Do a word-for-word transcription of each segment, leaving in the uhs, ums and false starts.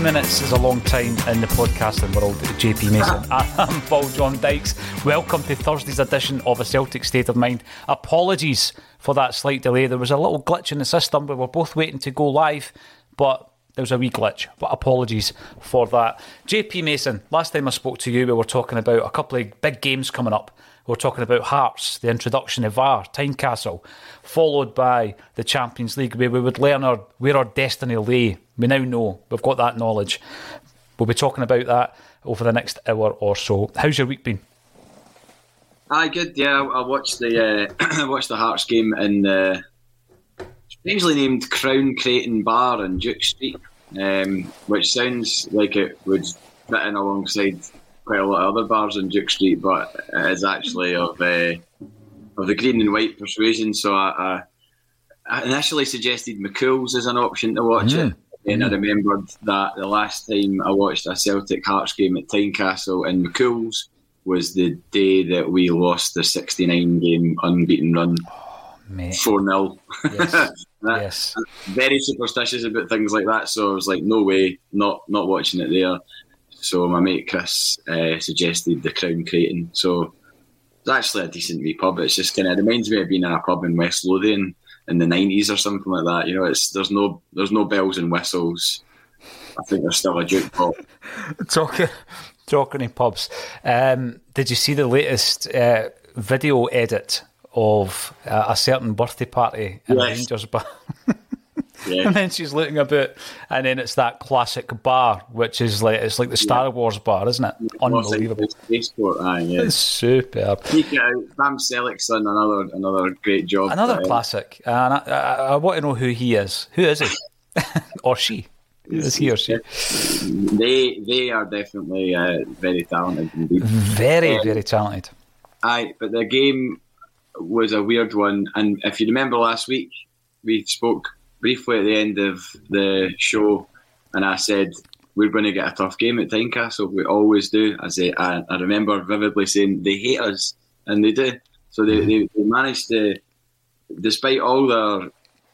Minutes is a long time in the podcasting world. J P Mason, I'm Paul John Dykes. Welcome to Thursday's edition of A Celtic State of Mind. Apologies for that slight delay. There was a little glitch in the system. We were both waiting to go live, but there was a wee glitch. But apologies for that. J P Mason, last time I spoke to you, we were talking about a couple of big games coming up. We were talking about Hearts, the introduction of V A R, Tynecastle, followed by the Champions League, where we would learn our, where our destiny lay. We now know. We've got that knowledge. We'll be talking about that over the next hour or so. How's your week been? Aye, good. Yeah, I watched the uh, watched the Hearts game in the strangely named Crown Creighton Bar in Duke Street, um, which sounds like it would fit in alongside quite a lot of other bars in Duke Street, but it is actually of uh, of the green and white persuasion. So I, I initially suggested McCool's as an option to watch mm. it. And I remembered that the last time I watched a Celtic Hearts game at Tynecastle in McCool's was the day that we lost the sixty-nine game unbeaten run, four nil. Oh, yes. yes. Very superstitious about things like that, so I was like, no way, not not watching it there. So my mate Chris uh, suggested the Crown Creighton. So it's actually a decent wee pub. It's just kind of it reminds me of being in a pub in West Lothian in the nineties or something like that. You know, it's there's no there's no bells and whistles. I think there's still a jukebox. talking, talking in pubs. Um, did you see the latest uh, video edit of uh, a certain birthday party in yes. Rangers bar? yeah. And then she's looking about, and then it's that classic bar, which is like, it's like the Star yeah. Wars bar, isn't it? Yeah, unbelievable. It's, spaceport, aye, yeah. It's superb. Peek it out. Sam Selleck's done another another great job. Another classic. Uh, and I, I, I want to know who he is. Who is he? Or she? Is he or she? They they are definitely uh, very talented indeed. Very, um, very talented. Aye, but the game was a weird one. And if you remember last week, we spoke briefly at the end of the show, and I said, we're going to get a tough game at Tynecastle. We always do. I say, I, I remember vividly saying, they hate us, and they do. So they, they, they managed to, despite all their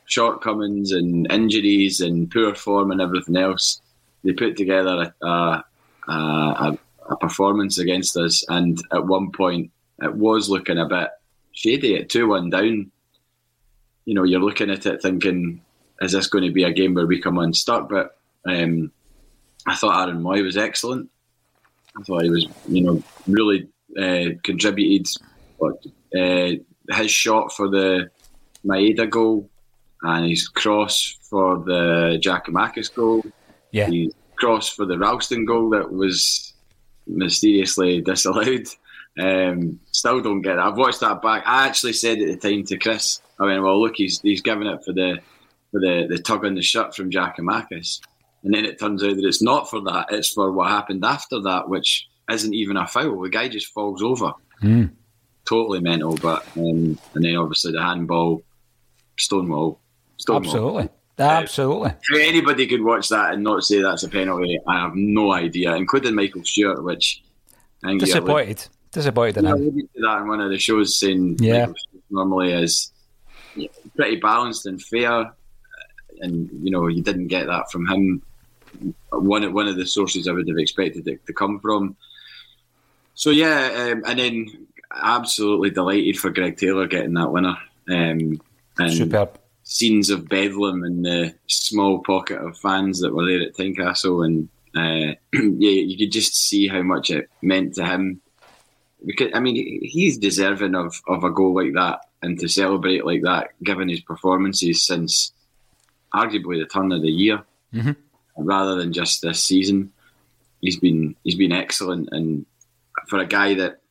shortcomings and injuries and poor form and everything else, they put together a, a, a, a performance against us. And at one point, it was looking a bit shady at two one down. You know, you're looking at it thinking, is this going to be a game where we come unstuck? But um, I thought Aaron Mooy was excellent. I thought he was, you know, really uh, contributed. But, uh, his shot for the Maeda goal and his cross for the Giakoumakis goal. Yeah. His cross for the Ralston goal that was mysteriously disallowed. Um, still don't get it. I've watched that back. I actually said at the time to Chris, I went, well, look, he's he's giving it for the for the, the tug on the shirt from Giakoumakis. And then it turns out that it's not for that. It's for what happened after that, which isn't even a foul. The guy just falls over. Mm. Totally mental. But um, and then obviously the handball, Stonewall. Stonewall. Absolutely. Absolutely. Uh, anybody could watch that and not say that's a penalty. I have no idea, including Michael Stewart, which I think disappointed. Disappointed in him. I did that in one of the shows, saying yeah. normally is pretty balanced and fair, and you know you didn't get that from him. One one of the sources I would have expected it to come from. So yeah, um, and then absolutely delighted for Greg Taylor getting that winner. Um, and Superb. Scenes of bedlam and the small pocket of fans that were there at Tynecastle, and uh, yeah, you could just see how much it meant to him. Because, I mean, he's deserving of, of a goal like that, and to celebrate like that, given his performances since arguably the turn of the year, mm-hmm. rather than just this season, he's been he's been excellent. And for a guy that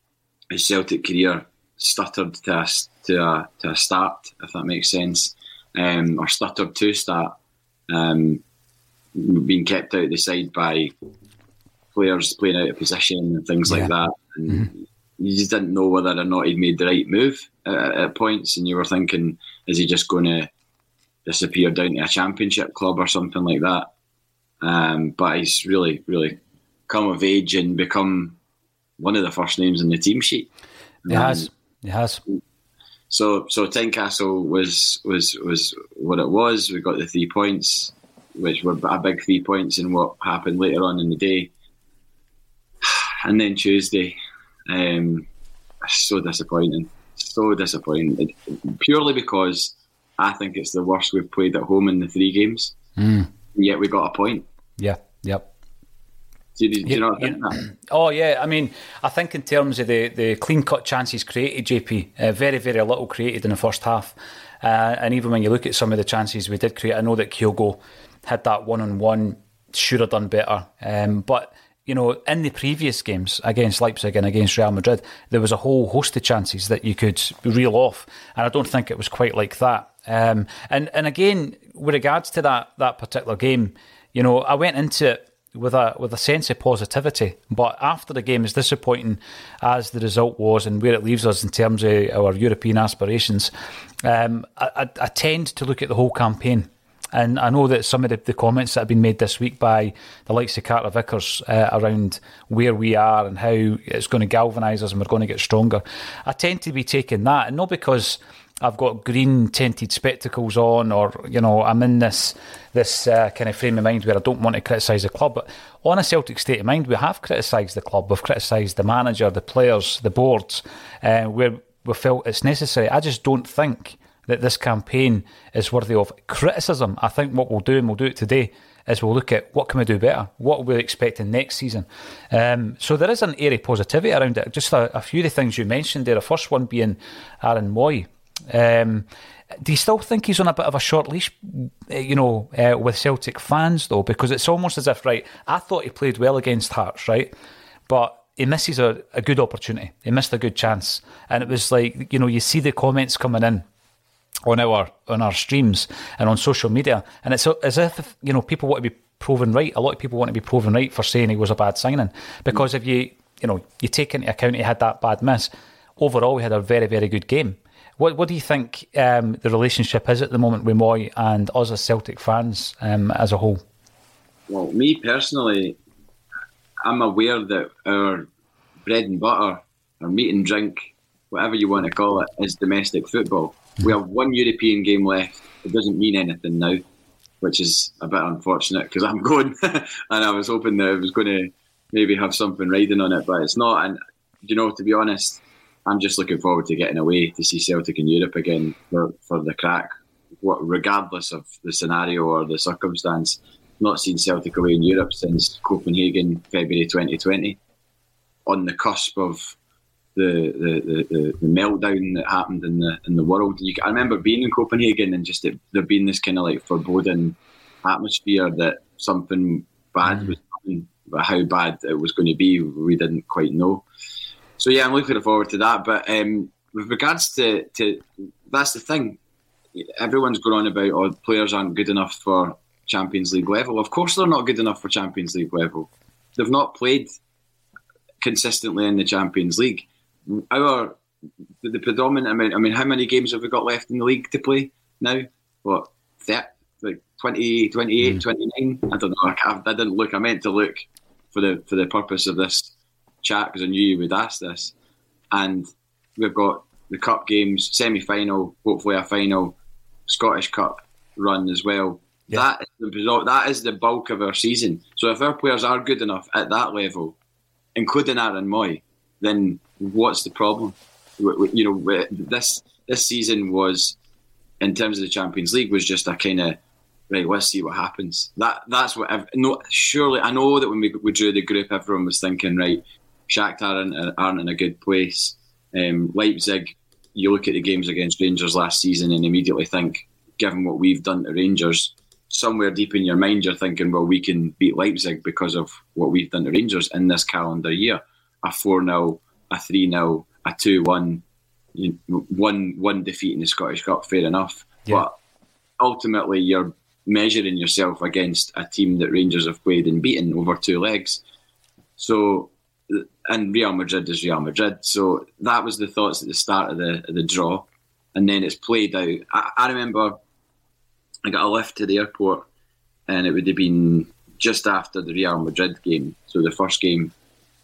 his Celtic career stuttered to a, to a, to a start, if that makes sense, um, or stuttered to start, um, being kept out of the side by players playing out of position and things yeah. like that. And mm-hmm. you just didn't know whether or not he'd made the right move at, at points, and you were thinking, is he just going to disappear down to a championship club or something like that? Um, but he's really, really come of age and become one of the first names in the team sheet. He um, has, he has. So, so Tynecastle was was was what it was. We got the three points, which were a big three points in what happened later on in the day, and then Tuesday. Um, so disappointing, so disappointing. Purely because I think it's the worst we've played at home in the three games. Mm. Yet we got a point. Yeah, yep. Do you, do you yeah, not think yeah. that? Oh yeah, I mean, I think in terms of the, the clean cut chances created, J P, uh, very very little created in the first half. Uh, and even when you look at some of the chances we did create, I know that Kyogo had that one on one, should have done better. Um, but. You know, in the previous games against Leipzig and against Real Madrid, there was a whole host of chances that you could reel off, and I don't think it was quite like that. Um, and and again, with regards to that that particular game, you know, I went into it with a with a sense of positivity, but after the game, as disappointing as the result was and where it leaves us in terms of our European aspirations, um, I, I, I tend to look at the whole campaign. And I know that some of the, the comments that have been made this week by the likes of Carter Vickers uh, around where we are and how it's going to galvanise us and we're going to get stronger. I tend to be taking that, and not because I've got green tinted spectacles on, or you know I'm in this this uh, kind of frame of mind where I don't want to criticise the club. But on a Celtic state of mind, we have criticised the club, we've criticised the manager, the players, the boards, uh, where we felt it's necessary. I just don't think that this campaign is worthy of criticism. I think what we'll do, and we'll do it today, is we'll look at what can we do better, what are we expecting next season. Um, so there is an air of positivity around it. Just a, a few of the things you mentioned there, the first one being Aaron Mooy. Um, do you still think he's on a bit of a short leash, you know, uh, with Celtic fans, though? Because it's almost as if, right, I thought he played well against Hearts, right? But he misses a, a good opportunity. He missed a good chance. And it was like, you know, you see the comments coming in on our on our streams and on social media. And it's as if, you know, people want to be proven right. A lot of people want to be proven right for saying he was a bad signing. Because if you, you know, you take into account he had that bad miss, overall we had a very, very good game. What what do you think um, the relationship is at the moment with Mooy and us as Celtic fans um, as a whole? Well, me personally, I'm aware that our bread and butter, our meat and drink, whatever you want to call it, is domestic football. We have one European game left. It doesn't mean anything now, which is a bit unfortunate because I'm going and I was hoping that it was going to maybe have something riding on it, but it's not. And, you know, to be honest, I'm just looking forward to getting away to see Celtic in Europe again for, for the crack, what, regardless of the scenario or the circumstance. Not seen Celtic away in Europe since Copenhagen, February twenty twenty, on the cusp of the the, the, the meltdown that happened in the in the world. You, I remember being in Copenhagen and just it, there being this kind of like foreboding atmosphere that something bad mm. was happening, but how bad it was going to be, we didn't quite know. So yeah, I'm looking forward to that. But um, with regards to, to, that's the thing, everyone's going on about, oh, players aren't good enough for Champions League level. Of course they're not good enough for Champions League level. They've not played consistently in the Champions League. Our the, the predominant amount, I mean, how many games have we got left in the league to play now? What, thirty, like twenty, twenty-eight, twenty-nine? I don't know. I, I didn't look. I meant to look for the for the purpose of this chat because I knew you would ask this. And we've got the cup games, semi-final, hopefully a final, Scottish Cup run as well. Yeah. That is the that is the bulk of our season. So if our players are good enough at that level, including Aaron Mooy, then what's the problem? We, we, you know, this this season was, in terms of the Champions League, was just a kind of right. Let's see what happens. That that's what. I've, no, surely I know that when we we drew the group, everyone was thinking, right, Shakhtar aren't in a good place. Um, Leipzig. You look at the games against Rangers last season and immediately think, given what we've done to Rangers. Somewhere deep in your mind, you're thinking, well, we can beat Leipzig because of what we've done to Rangers in this calendar year. A four nil, a three nil, a two one, you know, one, one defeat in the Scottish Cup, fair enough. Yeah. But ultimately, you're measuring yourself against a team that Rangers have played and beaten over two legs. So, and Real Madrid is Real Madrid. So that was the thoughts at the start of the, of the draw. And then it's played out. I, I remember... I got a lift to the airport and it would have been just after the Real Madrid game, so the first game,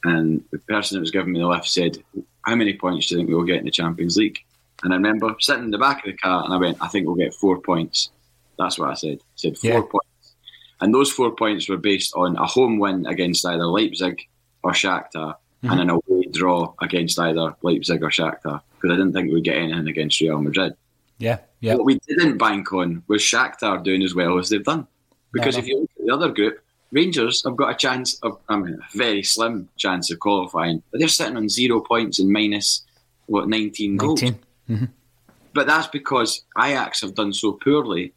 and the person that was giving me the lift said, how many points do you think we'll get in the Champions League? And I remember sitting in the back of the car and I went, I think we'll get four points. That's what I said. I said four yeah. points. And those four points were based on a home win against either Leipzig or Shakhtar mm-hmm. and an away draw against either Leipzig or Shakhtar, because I didn't think we'd get anything against Real Madrid. Yeah, yeah. What we didn't bank on was Shakhtar doing as well as they've done. Because no, no. if you look at the other group, Rangers have got a chance of, I mean, a very slim chance of qualifying, but they're sitting on zero points and minus, what, nineteen goals. nineteen. Mm-hmm. But that's because Ajax have done so poorly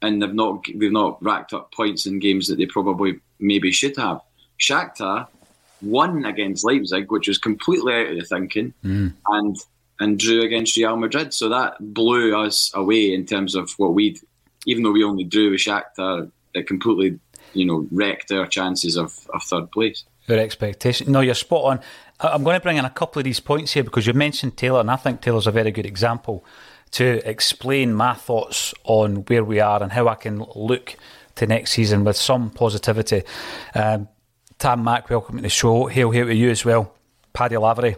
and they've not they've not racked up points in games that they probably maybe should have. Shakhtar won against Leipzig, which was completely out of the thinking, mm. and... and drew against Real Madrid. So that blew us away in terms of what we'd... Even though we only drew with Shakhtar, it completely, you know, wrecked our chances of, of third place. Your expectation. No, you're spot on. I'm going to bring in a couple of these points here because you mentioned Taylor, and I think Taylor's a very good example to explain my thoughts on where we are and how I can look to next season with some positivity. Um, Tam Mack, welcome to the show. Hail, hail to you as well. Paddy Lavery,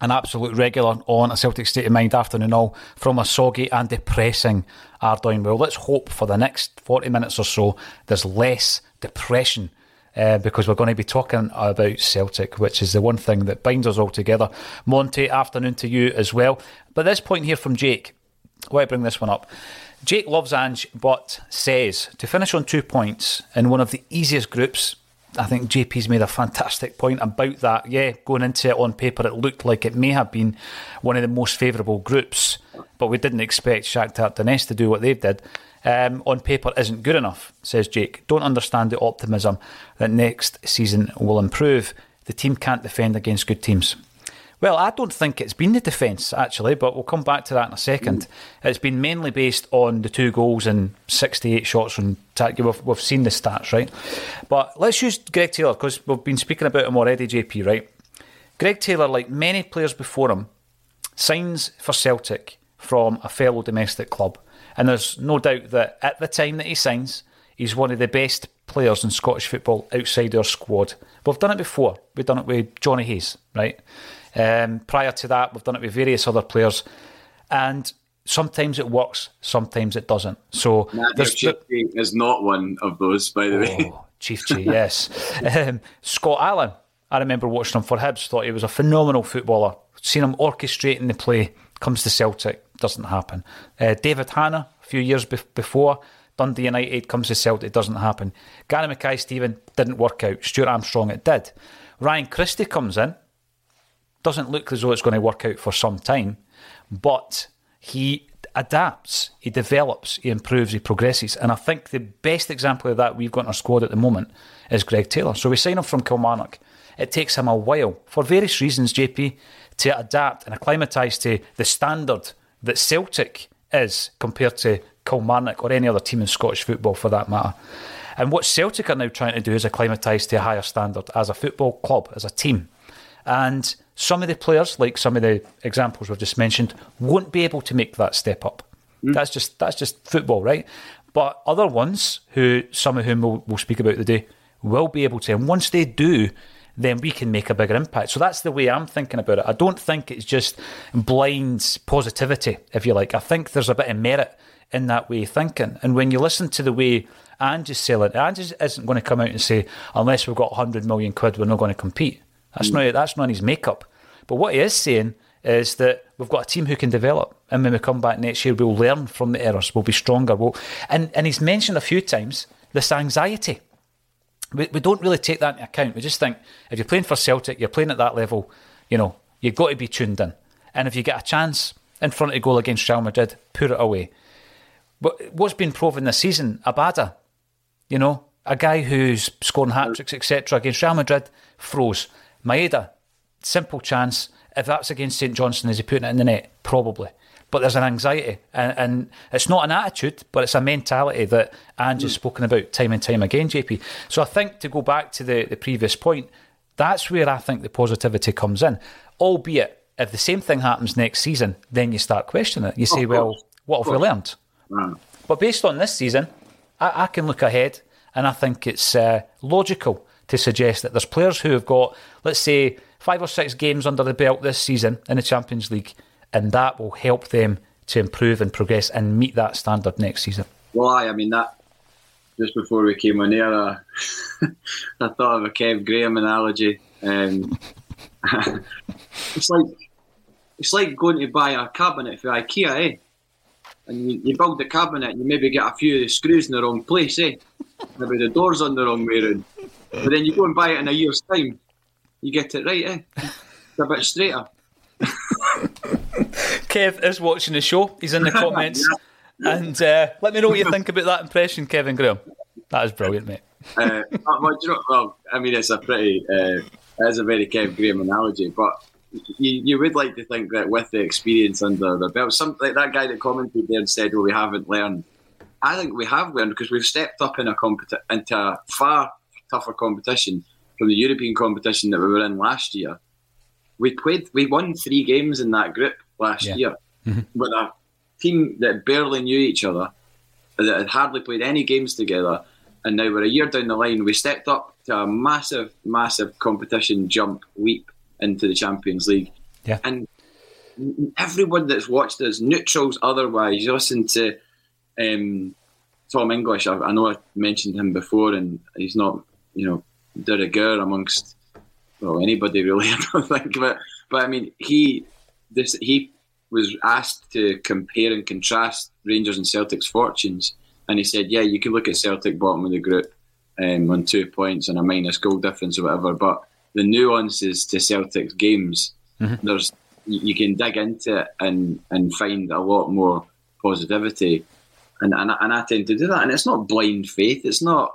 an absolute regular on A Celtic State of Mind afternoon all from a soggy and depressing Ardoyne. Well, let's hope for the next forty minutes or so there's less depression uh, because we're going to be talking about Celtic, which is the one thing that binds us all together. Monty, afternoon to you as well. But this point here from Jake, I want to bring this one up. Jake loves Ange, but says, to finish on two points in one of the easiest groups I think J P's made a fantastic point about that. Yeah, going into it on paper, it looked like it may have been one of the most favourable groups, but we didn't expect Shakhtar Donetsk to do what they did. Um, on paper isn't good enough, says Jake. Don't understand the optimism that next season will improve. The team can't defend against good teams. Well, I don't think it's been the defence, actually, but we'll come back to that in a second. Mm. It's been mainly based on the two goals and sixty-eight shots from Target. We've, we've seen the stats, right? But let's use Greg Taylor, because we've been speaking about him already, J P, right? Greg Taylor, like many players before him, signs for Celtic from a fellow domestic club. And there's no doubt that at the time that he signs, he's one of the best players in Scottish football outside our squad. We've done it before. We've done it with Johnny Hayes, right? Um, prior to that, we've done it with various other players. And sometimes it works, sometimes it doesn't. So nah, there's Chief G is not one of those, by the oh, way. Chief G, yes. Um, Scott Allen, I remember watching him for Hibs, thought he was a phenomenal footballer. Seen him orchestrating the play, comes to Celtic, doesn't happen. Uh, David Hannah, a few years be- before, Dundee United, comes to Celtic, doesn't happen. Gary Mackay-Stephen didn't work out. Stuart Armstrong, it did. Ryan Christie comes in, doesn't look as though it's going to work out for some time, but he adapts, he develops, he improves, he progresses. And I think the best example of that we've got in our squad at the moment is Greg Taylor. So we sign him from Kilmarnock. It takes him a while, for various reasons, J P, to adapt and acclimatise to the standard that Celtic is compared to Kilmarnock or any other team in Scottish football for that matter. And what Celtic are now trying to do is acclimatise to a higher standard as a football club, as a team. And some of the players, like some of the examples we've just mentioned, won't be able to make that step up. Mm. That's just that's just football, right? But other ones, who some of whom we'll, we'll speak about today, will be able to. And once they do, then we can make a bigger impact. So that's the way I'm thinking about it. I don't think it's just blind positivity, if you like. I think there's a bit of merit in that way of thinking. And when you listen to the way Angie's selling, Angie isn't going to come out and say, unless we've got one hundred million quid, we're not going to compete. That's not, that's not his makeup. But what he is saying is that we've got a team who can develop, and when we come back next year, we'll learn from the errors, we'll be stronger. We'll, and, and he's mentioned a few times this anxiety. We, we don't really take that into account. We just think, if you're playing for Celtic, you're playing at that level, you know, you've got to be tuned in. And if you get a chance in front of the goal against Real Madrid, put it away. But what's been proven this season, Abada, you know, a guy who's scoring hat-tricks, et cetera, against Real Madrid, froze. Maeda, simple chance. If that's against St Johnstone, is he putting it in the net? Probably. But there's an anxiety. And, and it's not an attitude, but it's a mentality that Ange has mm. spoken about time and time again, J P. So I think, to go back to the, the previous point, that's where I think the positivity comes in. Albeit, if the same thing happens next season, then you start questioning it. You say, well, what have we learned? Mm. But based on this season, I, I can look ahead, and I think it's uh, logical to suggest that there's players who have got, let's say, five or six games under the belt this season in the Champions League, and that will help them to improve and progress and meet that standard next season. Well, I, I mean, that just before we came on air, I, I thought of a Kev Graham analogy. Um, it's like it's like going to buy a cabinet for IKEA, eh? And you, you build the cabinet, you maybe get a few of the screws in the wrong place, eh? Maybe the door's on the wrong way round. But then you go and buy it in a year's time, you get it right, eh? It's a bit straighter. Kev is watching the show. He's in the comments. yeah. And uh, let me know what you think about that impression, Kevin Graham. That is brilliant, mate. uh, well, I mean, it's a pretty, uh, it's a very Kev Graham analogy, but you, you would like to think that with the experience under the belt, something like that guy that commented there and said, well, we haven't learned. I think we have learned, because we've stepped up in a competi- into a far tougher competition from the European competition that we were in last year. We played, we won three games in that group last yeah. year mm-hmm. with a team that barely knew each other, that had hardly played any games together, and now we're a year down the line. We stepped up to a massive, massive competition jump, leap into the Champions League. Yeah. And everyone that's watched us, neutrals otherwise, you listen to um, Tom English. I, I know I mentioned him before, and he's not, you know, de rigueur amongst, well, anybody really, I don't think. But, but I mean, he this he was asked to compare and contrast Rangers and Celtic's fortunes, and he said, yeah, you can look at Celtic bottom of the group, um, on two points and a minus goal difference or whatever. But the nuances to Celtic's games, mm-hmm. there's you can dig into it and, and find a lot more positivity. And, and, and I tend to do that. And it's not blind faith. It's not...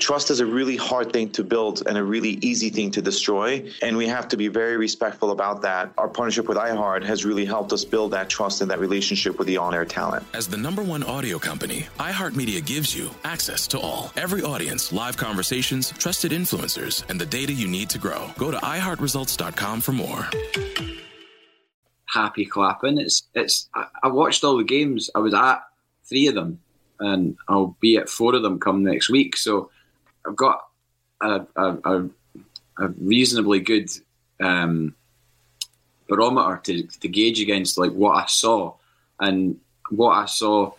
Trust is a really hard thing to build and a really easy thing to destroy, and we have to be very respectful about that. Our partnership with iHeart has really helped us build that trust and that relationship with the on-air talent. As the number one audio company, iHeartMedia gives you access to all. Every audience, live conversations, trusted influencers, and the data you need to grow. Go to i heart results dot com for more. Happy clapping. It's it's. I, I watched all the games. I was at three of them, and I'll be at four of them come next week. So I've got a a, a, a reasonably good um, barometer to, to gauge against, like what I saw, and what I saw.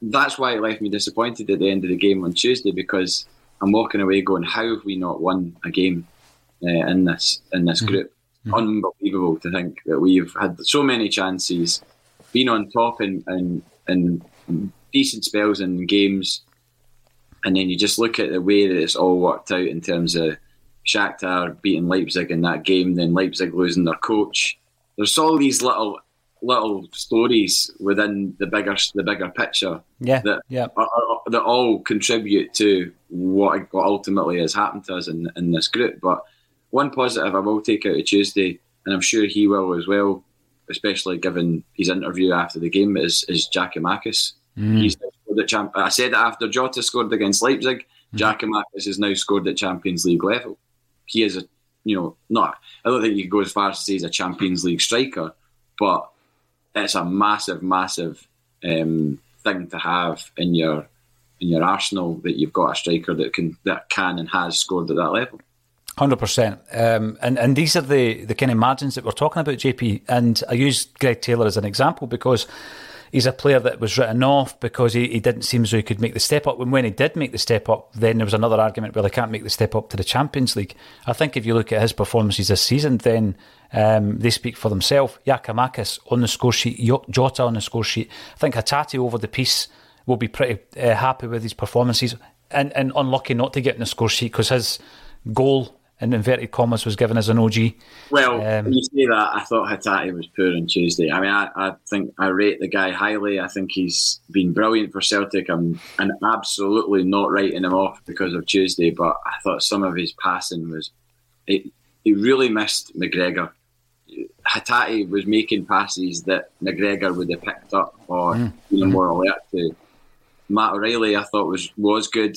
That's why it left me disappointed at the end of the game on Tuesday, because I'm walking away going, "How have we not won a game uh, in this in this mm-hmm. group?" Mm-hmm. Unbelievable to think that we've had so many chances, been on top in, in, in decent spells and games, and then you just look at the way that it's all worked out in terms of Shakhtar beating Leipzig in that game, then Leipzig losing their coach. There's all these little little stories within the bigger the bigger picture yeah, that yeah. Are, are, that all contribute to what, what ultimately has happened to us in, in this group. But one positive I will take out of Tuesday, and I'm sure he will as well, especially given his interview after the game, is, is Giakoumakis. Mm. He's now scored at Champ- I said that after Jota scored against Leipzig, mm. Giakoumakis has now scored at Champions League level. He is a, you know, not, I don't think you can go as far as to say he's a Champions League striker, but it's a massive, massive um, thing to have in your in your arsenal, that you've got a striker that can that can and has scored at that level. one hundred percent. Um, and, and these are the, the kind of margins that we're talking about, J P. And I used Greg Taylor as an example because he's a player that was written off because he, he didn't seem as though he could make the step up. And when he did make the step up, then there was another argument, well, he can't make the step up to the Champions League. I think if you look at his performances this season, then um, they speak for themselves. Giakoumakis on the score sheet, Jota on the score sheet. I think Hatate over the piece will be pretty uh, happy with his performances, and, and unlucky not to get in the score sheet because his goal, in inverted commas, was given as an O G. Well, um, when you say that, I thought Hatate was poor on Tuesday. I mean, I, I think I rate the guy highly. I think he's been brilliant for Celtic. I'm, I'm absolutely not writing him off because of Tuesday, but I thought some of his passing was... It, he really missed McGregor. Hatate was making passes that McGregor would have picked up or mm. been more alert to. Matt O'Reilly, I thought, was, was good.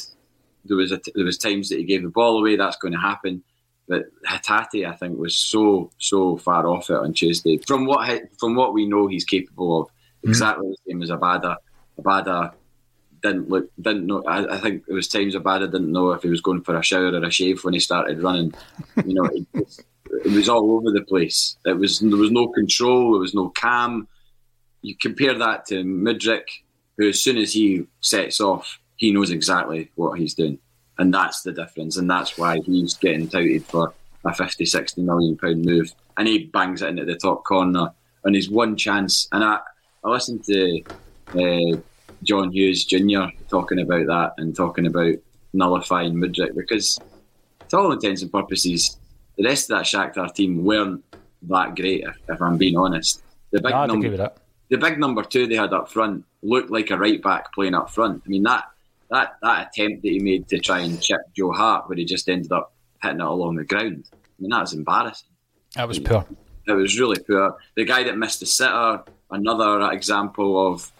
There was, a, there was times that he gave the ball away. That's going to happen. But Hatate, I think, was so, so far off it on Tuesday. From what from what we know he's capable of, exactly mm-hmm. the same as Abada. Abada didn't look, didn't know. I, I think there was times Abada didn't know if he was going for a shower or a shave when he started running. You know, it, it was all over the place. It was There was no control, there was no calm. You compare that to Mudryk, who as soon as he sets off, he knows exactly what he's doing. And that's the difference, and that's why he's getting touted for a fifty, sixty million pound move, and he bangs it into the top corner, and his one chance. And I, I listened to uh, John Hughes Junior talking about that and talking about nullifying Mudryk, because to all intents and purposes, the rest of that Shakhtar team weren't that great, if, if I'm being honest. The big no, number, that. the big number two they had up front looked like a right back playing up front. I mean that. That that attempt that he made to try and chip Joe Hart, where he just ended up hitting it along the ground, I mean, that was embarrassing. That was poor. It was really poor. The guy that missed the sitter, another example of,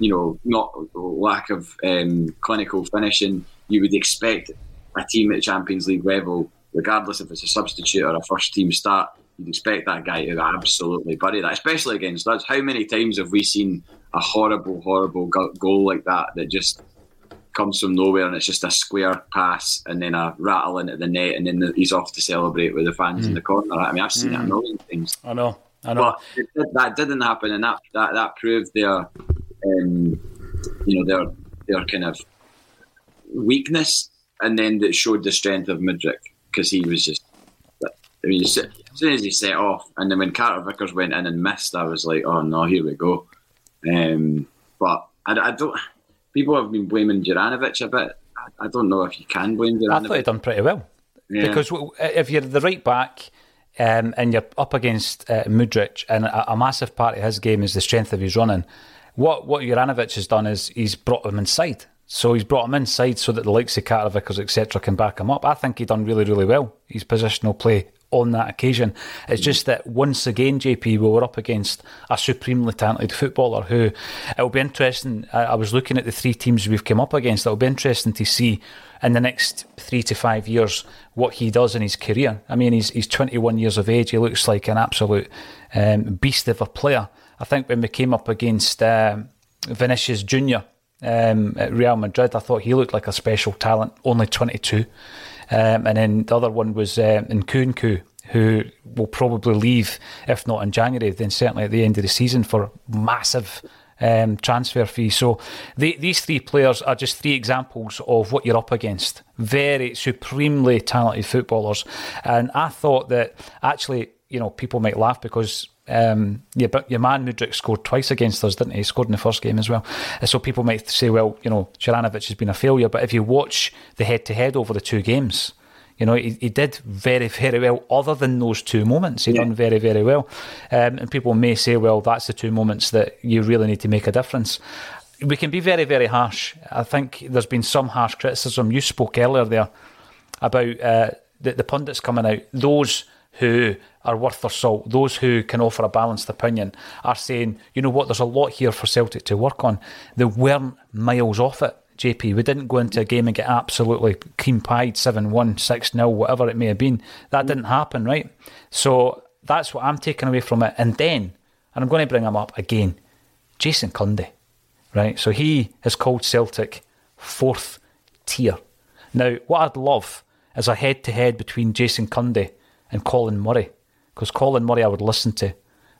you know, not lack of um, clinical finishing. You would expect a team at Champions League level, regardless if it's a substitute or a first team start, you'd expect that guy to absolutely bury that, especially against us. How many times have we seen a horrible, horrible goal like that that just comes from nowhere, and it's just a square pass and then a rattle into the net, and then the, he's off to celebrate with the fans mm. in the corner. I mean, I've seen mm. that a million times. I know, I know. But it did, that didn't happen, and that that, that proved their, um, you know, their their kind of weakness, and then it showed the strength of Mudryk, because he was just, I mean, as soon as he set off, and then when Carter Vickers went in and missed, I was like, oh no, here we go. Um, but I, I don't. People have been blaming Juranovic a bit. I, I don't know if you can blame Juranovic. I thought he'd done pretty well, yeah. Because if you're the right back um, and you're up against uh, Mudryk, and a, a massive part of his game is the strength of his running. What what Juranovic has done is he's brought him inside. So he's brought him inside so that the likes of Carter Vickers, et cetera, can back him up. I think he done really, really well. His positional play on that occasion. It's just that once again, J P, we were up against a supremely talented footballer who, it'll be interesting, I, I was looking at the three teams we've come up against, it'll be interesting to see in the next three to five years what he does in his career. I mean, he's he's twenty-one years of age, he looks like an absolute um, beast of a player. I think when we came up against um, Vinicius Junior um, at Real Madrid, I thought he looked like a special talent, only twenty-two. Um, and then the other one was uh, Nkunku, who will probably leave, if not in January, then certainly at the end of the season for massive um, transfer fee. So they, these three players are just three examples of what you're up against. Very supremely talented footballers. And I thought that actually, you know, people might laugh because um, yeah, but your man Mudryk scored twice against us, didn't he? He scored in the first game as well. So people might say, well, you know, Juranovic has been a failure. But if you watch the head-to-head over the two games, you know, he, he did very, very well other than those two moments. He yeah. done very, very well. Um, and people may say, well, that's the two moments that you really need to make a difference. We can be very, very harsh. I think there's been some harsh criticism. You spoke earlier there about uh, the, the pundits coming out. Those who are worth their salt, those who can offer a balanced opinion, are saying, you know what, there's a lot here for Celtic to work on. They weren't miles off it, J P. We didn't go into a game and get absolutely cream-pied, seven one, six nil, whatever it may have been. That didn't happen, right? So that's what I'm taking away from it. And then, and I'm going to bring him up again, Jason Cundy, right? So he has called Celtic fourth tier. Now, what I'd love is a head-to-head between Jason Cundy and Colin Murray, because Colin Murray I would listen to,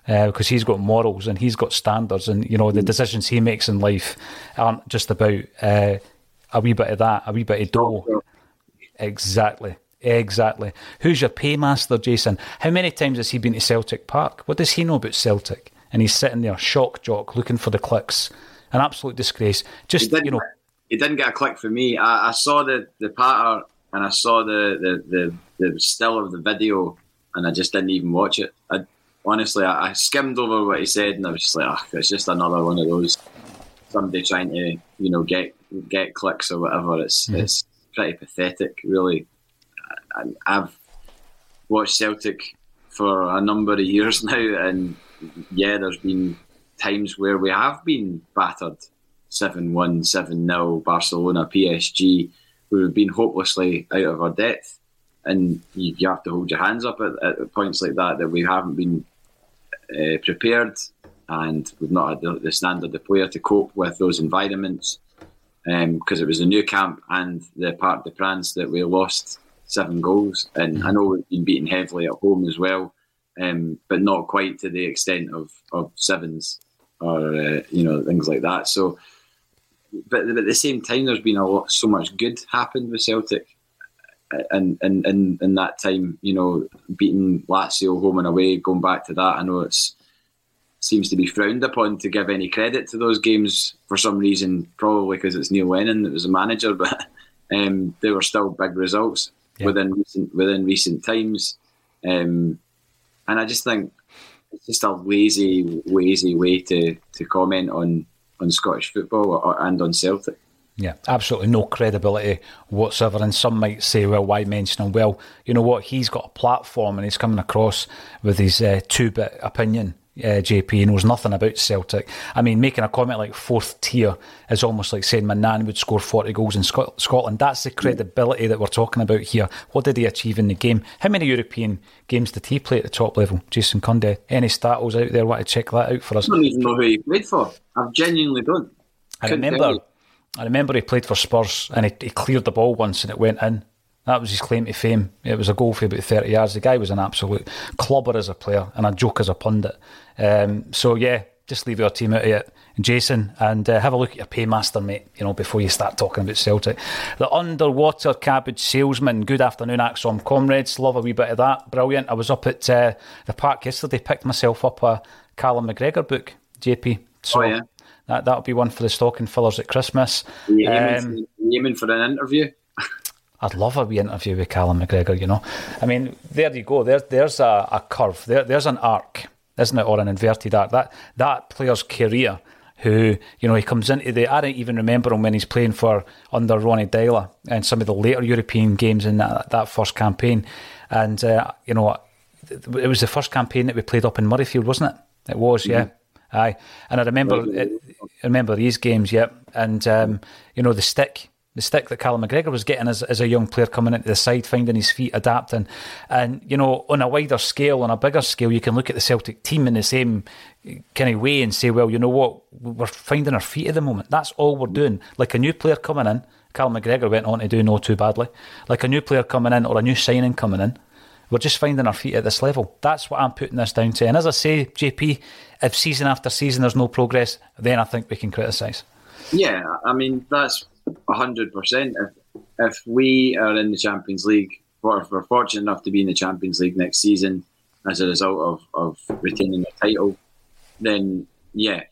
uh, because he's got morals and he's got standards, and you know the decisions he makes in life aren't just about uh, a wee bit of that, a wee bit of dough. Exactly, exactly. Who's your paymaster, Jason? How many times has he been to Celtic Park? What does he know about Celtic? And he's sitting there, shock jock, looking for the clicks. An absolute disgrace. Just you know, he didn't get a click for me. I, I saw the the patter and I saw the the the, the still of the video. And I just didn't even watch it. I, honestly, I, I skimmed over what he said, and I was just like, oh, "It's just another one of those somebody trying to, you know, get get clicks or whatever." It's mm. it's pretty pathetic, really. I, I've watched Celtic for a number of years now, and yeah, there's been times where we have been battered, seven one, seven nil, Barcelona, P S G. We've been hopelessly out of our depth. And you, you have to hold your hands up at, at points like that, that we haven't been uh, prepared, and we've not had the, the standard of player to cope with those environments, because um, it was the new camp and the Parc des Princes that we lost seven goals. And I know we've been beaten heavily at home as well, um, but not quite to the extent of, of sevens or uh, you know, things like that. So, but, but at the same time, there's been a lot, so much good happened with Celtic. And in and, and, and that time, you know, beating Lazio home and away, going back to that, I know it seems to be frowned upon to give any credit to those games for some reason, probably because it's Neil Lennon that was the manager, but um, they were still big results yeah. within, recent, within recent times. Um, and I just think it's just a lazy, lazy way to, to comment on, on Scottish football or, and on Celtic. Yeah, absolutely no credibility whatsoever. And some might say, well, why mention him? Well, you know what? He's got a platform and he's coming across with his uh, two-bit opinion. uh, J P, knows nothing about Celtic. I mean, making a comment like fourth tier is almost like saying my nan would score forty goals in Sc- Scotland. That's the credibility that we're talking about here. What did he achieve in the game? How many European games did he play at the top level? Jason Cundy, any statos out there want to check that out for us? I don't even know who he played for. I genuinely don't. I Couldn't remember I remember he played for Spurs and he, he cleared the ball once and it went in. That was his claim to fame. It was a goal for about thirty yards. The guy was an absolute clobber as a player and a joke as a pundit. Um, so, yeah, just leave your team out of it, Jason, and uh, have a look at your paymaster, mate, you know, before you start talking about Celtic. The underwater cabbage salesman. Good afternoon, Axom comrades. Love a wee bit of that. Brilliant. I was up at uh, the park yesterday, picked myself up a Callum McGregor book, J P. So, oh, yeah. That, that'll be one for the stocking fillers at Christmas. Are you aiming, um, for, are you aiming for an interview? I'd love a wee interview with Callum McGregor, you know. I mean, there you go. There, there's a, a curve. There, there's an arc, isn't it? Or an inverted arc. That that player's career, who, you know, he comes into the... I don't even remember him when he's playing for under Ronnie Dyler and some of the later European games in that, that first campaign. And, uh, you know, it was the first campaign that we played up in Murrayfield, wasn't it? It was, mm-hmm. yeah. Aye. And I remember it, I remember these games, yeah. And, um, you know, the stick... The stick that Callum McGregor was getting as, as a young player coming into the side, finding his feet, adapting. And, you know, on a wider scale, on a bigger scale, you can look at the Celtic team in the same kind of way and say, well, you know what, we're finding our feet at the moment. That's all we're doing. Like a new player coming in, Callum McGregor went on to do no too badly. Like a new player coming in or a new signing coming in, we're just finding our feet at this level. That's what I'm putting this down to. And as I say, J P, if season after season there's no progress, then I think we can criticise. Yeah, I mean, that's... A hundred percent. If if we are in the Champions League, or if we're fortunate enough to be in the Champions League next season as a result of, of retaining the title, then yeah,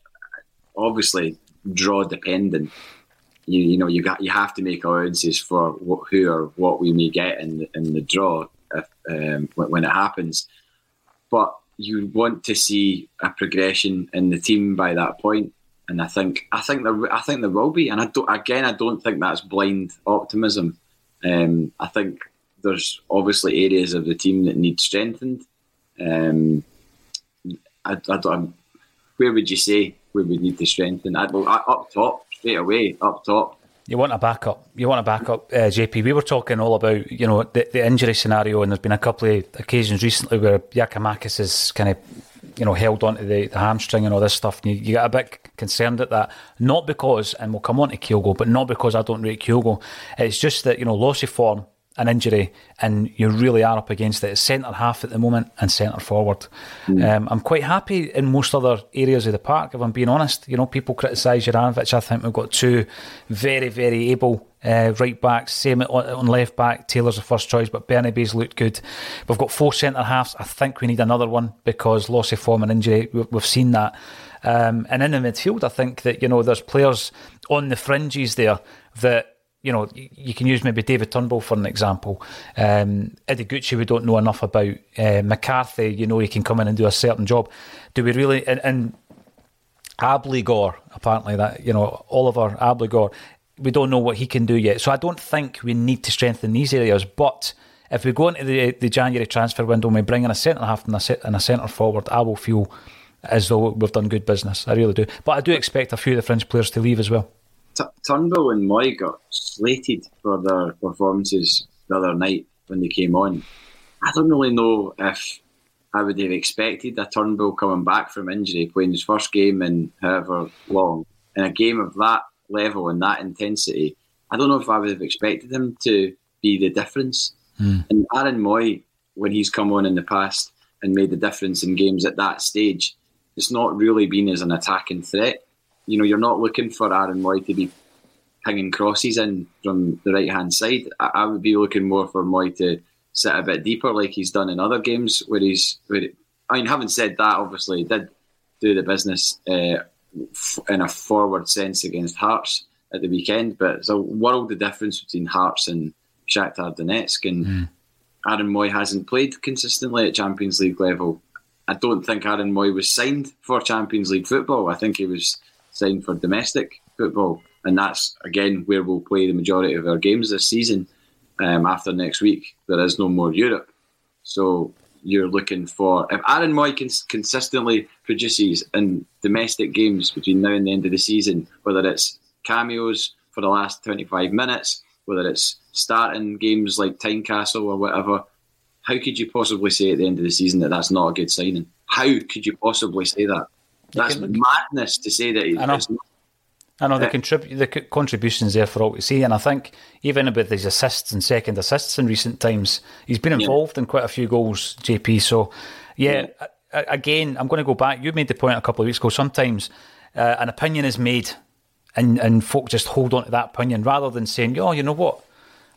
obviously draw dependent. You you know you got you have to make allowances for what, who or what we may get in in the draw if, um, when it happens. But you want to see a progression in the team by that point. And I think I think there I think there will be, and I don't, again I don't think that's blind optimism. Um, I think there's obviously areas of the team that need strengthened. Um, I, I don't, where would you say we would need to strengthen? I, well, up top straight away, up top. You want a backup. You want a backup, uh, J P. We were talking all about, you know, the, the injury scenario, and there's been a couple of occasions recently where Giakoumakis is kind of, you know, held onto the, the hamstring and all this stuff. And you, you get a bit concerned at that. Not because, and we'll come on to Kyogo, but not because I don't rate Kyogo. It's just that, you know, loss of form, an injury, and you really are up against it. It's centre half at the moment and centre forward. Mm. Um, I'm quite happy in most other areas of the park, if I'm being honest. You know, people criticise Juranovic. I think we've got two very, very able uh, right backs. Same on, on left back. Taylor's the first choice, but Bernabe's looked good. We've got four centre halves. I think we need another one because loss of form and injury, we've seen that. Um, and in the midfield, I think that, you know, there's players on the fringes there that, you know, you can use maybe David Turnbull for an example. Um, Idiguchi, we don't know enough about. Uh, McCarthy, you know, he can come in and do a certain job. Do we really... And, and Abligor, apparently, that, you know, Oliver Abligor, we don't know what he can do yet. So I don't think we need to strengthen these areas. But if we go into the, the January transfer window and we bring in a centre-half and a, and a centre-forward, I will feel as though we've done good business. I really do. But I do expect a few of the fringe players to leave as well. T- Turnbull and Mooy got slated for their performances the other night when they came on. I don't really know if I would have expected a Turnbull coming back from injury, playing his first game in however long, in a game of that level and that intensity. I don't know if I would have expected him to be the difference. Mm. And Aaron Mooy, when he's come on in the past and made the difference in games at that stage, it's not really been as an attacking threat. You know, you're not looking for Aaron Mooy to be pinging crosses in from the right-hand side. I, I would be looking more for Mooy to sit a bit deeper like he's done in other games where he's... Where it, I mean, having said that, obviously, he did do the business uh, f- in a forward sense against Hearts at the weekend, but it's a world of difference between Hearts and Shakhtar Donetsk, and mm. Aaron Mooy hasn't played consistently at Champions League level. I don't think Aaron Mooy was signed for Champions League football. I think he was... signed for domestic football, and that's again where we'll play the majority of our games this season. Um, after next week, there is no more Europe, so you're looking for. If Aaron Mooy can consistently produces in domestic games between now and the end of the season, whether it's cameos for the last twenty-five minutes, whether it's starting games like Tynecastle or whatever, how could you possibly say at the end of the season that that's not a good signing? How could you possibly say that? That's madness to say that. I know, I know the, contrib- the contribution's there for all to see, and I think even with his assists and second assists in recent times, he's been involved yeah. in quite a few goals, J P. So, yeah, yeah, again, I'm going to go back. You made the point a couple of weeks ago. Sometimes uh, an opinion is made, and, and folk just hold on to that opinion rather than saying, oh, you know what,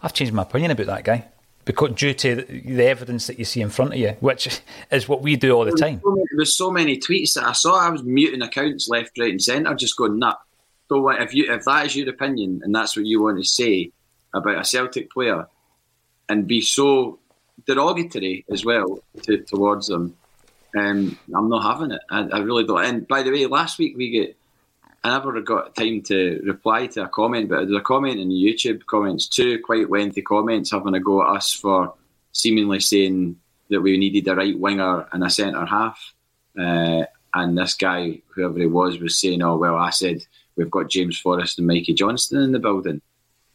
I've changed my opinion about that guy. Because due to the evidence that you see in front of you, which is what we do all the time. There was so many tweets that I saw. I was muting accounts left, right and centre, just going, nah. So if, you, if that is your opinion and that's what you want to say about a Celtic player and be so derogatory as well to, towards them, um, I'm not having it. I, I really don't. And by the way, last week we get... I never got time to reply to a comment, but there's a comment in the YouTube comments, two quite lengthy comments having a go at us for seemingly saying that we needed a right winger and a centre half. Uh, and this guy, whoever he was, was saying, oh, well, I said we've got James Forrest and Mikey Johnston in the building.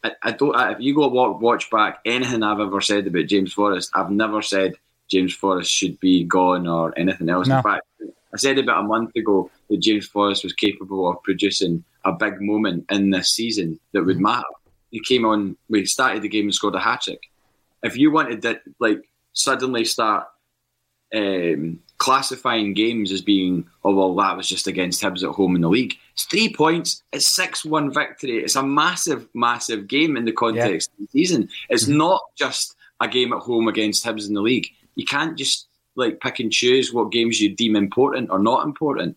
I, I don't. I, if you go walk, watch back anything I've ever said about James Forrest, I've never said James Forrest should be gone or anything else. No. In fact, I said about a month ago that James Forrest was capable of producing a big moment in this season that would matter. He came on, we started the game and scored a hat-trick. If you wanted to like, suddenly start um, classifying games as being, oh, well, that was just against Hibs at home in the league, it's three points, it's six one victory. It's a massive, massive game in the context yeah. of the season. It's mm-hmm. not just a game at home against Hibs in the league. You can't just... like pick and choose what games you deem important or not important.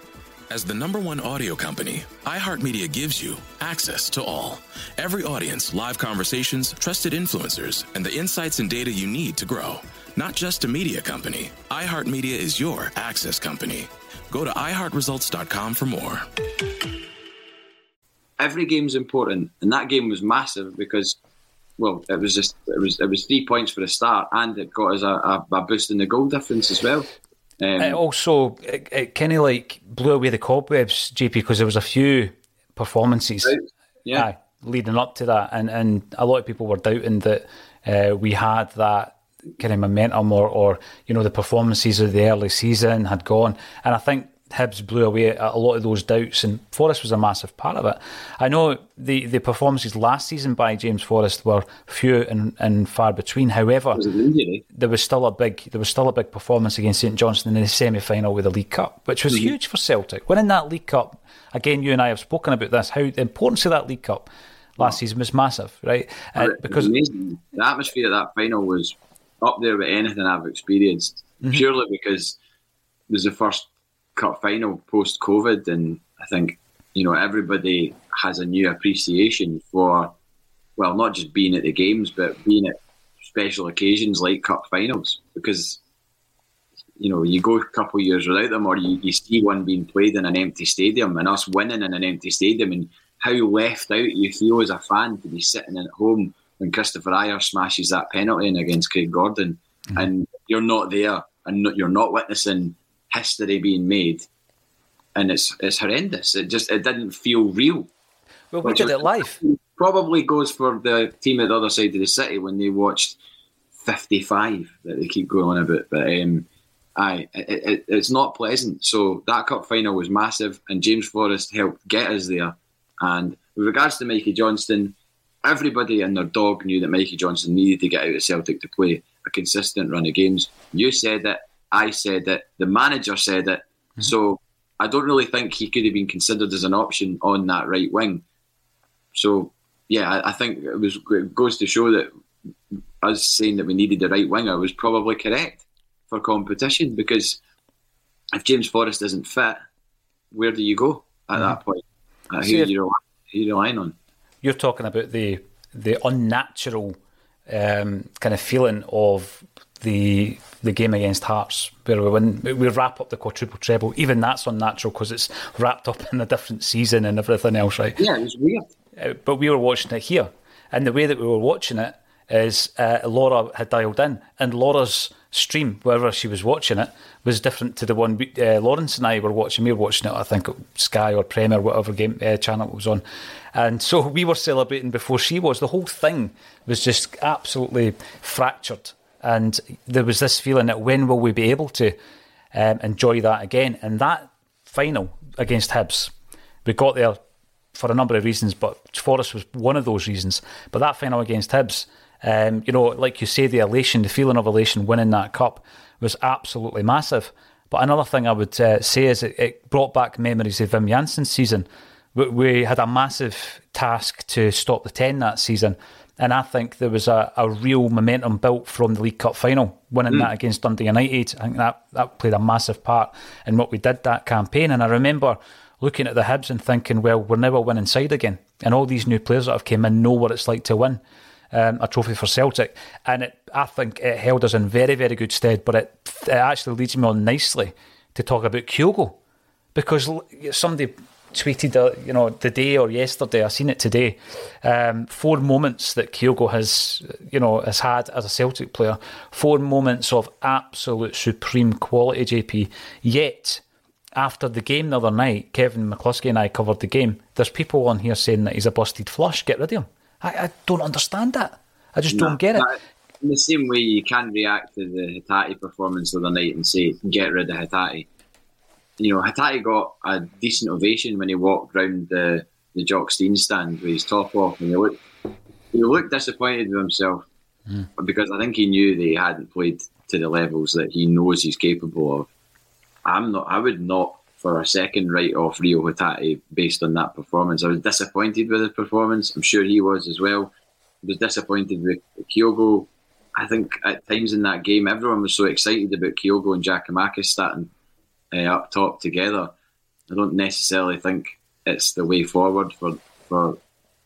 As the number one audio company, iHeartMedia gives you access to all. Every audience, live conversations, trusted influencers, and the insights and data you need to grow. Not just a media company, iHeartMedia is your access company. Go to i heart results dot com for more. Every game's important, and that game was massive because, well, it was just it was it was three points for a start, and it got us a, a, a boost in the goal difference as well. Um, it also, it, it kind of like blew away the cobwebs, J P, because there was a few performances right. yeah. uh, leading up to that, and, and a lot of people were doubting that uh, we had that kind of momentum, or, or you know the performances of the early season had gone, and I think Hibs blew away a lot of those doubts, and Forrest was a massive part of it. I know the, the performances last season by James Forrest were few and, and far between. However, was there was still a big there was still a big performance against Saint Johnstone in the semi-final with the League Cup, which was mm-hmm. huge for Celtic. Winning that League Cup, again, you and I have spoken about this, how the importance of that League Cup last wow. season was massive, right? Uh, because amazing. The atmosphere of that final was up there with anything I've experienced, mm-hmm. purely because it was the first Cup final post-COVID, and I think, you know, everybody has a new appreciation for, well, not just being at the games, but being at special occasions like Cup finals, because, you know, you go a couple of years without them, or you, you see one being played in an empty stadium, and us winning in an empty stadium, and how left out you feel as a fan to be sitting at home when Christopher Ayer smashes that penalty in against Craig Gordon, mm-hmm. and you're not there, and you're not witnessing history being made, and it's it's horrendous. It just it didn't feel real. Well, we did it live. Probably goes for the team at the other side of the city when they watched fifty-five that they keep going on about. But um, aye, it, it, it's not pleasant. So that cup final was massive, and James Forrest helped get us there. And with regards to Mikey Johnston, everybody and their dog knew that Mikey Johnston needed to get out of Celtic to play a consistent run of games. You said it, I said it, the manager said it. Mm-hmm. So I don't really think he could have been considered as an option on that right wing. So yeah, I, I think it was it goes to show that us saying that we needed the right winger was probably correct for competition, because if James Forrest isn't fit, where do you go at mm-hmm. that point? At so who you rely, who you relying on? You're talking about the the unnatural um, kind of feeling of the the game against Hearts, where we win, we wrap up the quadruple treble. Even that's unnatural because it's wrapped up in a different season and everything else, right? Yeah, it was weird. Uh, but we were watching it here, and the way that we were watching it is uh, Laura had dialed in, and Laura's stream, wherever she was watching it, was different to the one we, uh, Lawrence and I were watching. We were watching it, I think, Sky or Premier, whatever game uh, channel it was on. And so we were celebrating before she was. The whole thing was just absolutely fractured. And there was this feeling that when will we be able to um, enjoy that again? And that final against Hibs, we got there for a number of reasons, but Forrest was one of those reasons. But that final against Hibs, Um, you know, like you say, the elation, the feeling of elation winning that cup was absolutely massive. But another thing I would uh, say is it, it brought back memories of Wim Janssen's season. We, we had a massive task to stop the ten that season. And I think there was a, a real momentum built from the League Cup final, winning mm. that against Dundee United. I think that, that played a massive part in what we did that campaign. And I remember looking at the Hibs and thinking, well, we're now a winning side again. And all these new players that have come in know what it's like to win Um, a trophy for Celtic, and it, I think it held us in very, very good stead. But it, it actually leads me on nicely to talk about Kyogo, because somebody tweeted, uh, you know, today or yesterday, I seen it today, um, four moments that Kyogo has, you know, has had as a Celtic player, four moments of absolute supreme quality, J P. Yet, after the game the other night, Kevin McCluskey and I covered the game. There's people on here saying that he's a busted flush, get rid of him. I, I don't understand that. I just no, don't get it. In the same way you can react to the Hatate performance the other night and say, get rid of Hatate. You know, Hatate got a decent ovation when he walked round the, the Jock Stein stand with his top off, and he looked, he looked disappointed with himself mm. because I think he knew that he hadn't played to the levels that he knows he's capable of. I'm not. I would not for a second write off Reo Hatate based on that performance. I was disappointed with his performance. I'm sure he was as well. I was disappointed with Kyogo. I think at times in that game, everyone was so excited about Kyogo and Giakoumakis starting uh, up top together. I don't necessarily think it's the way forward for, for...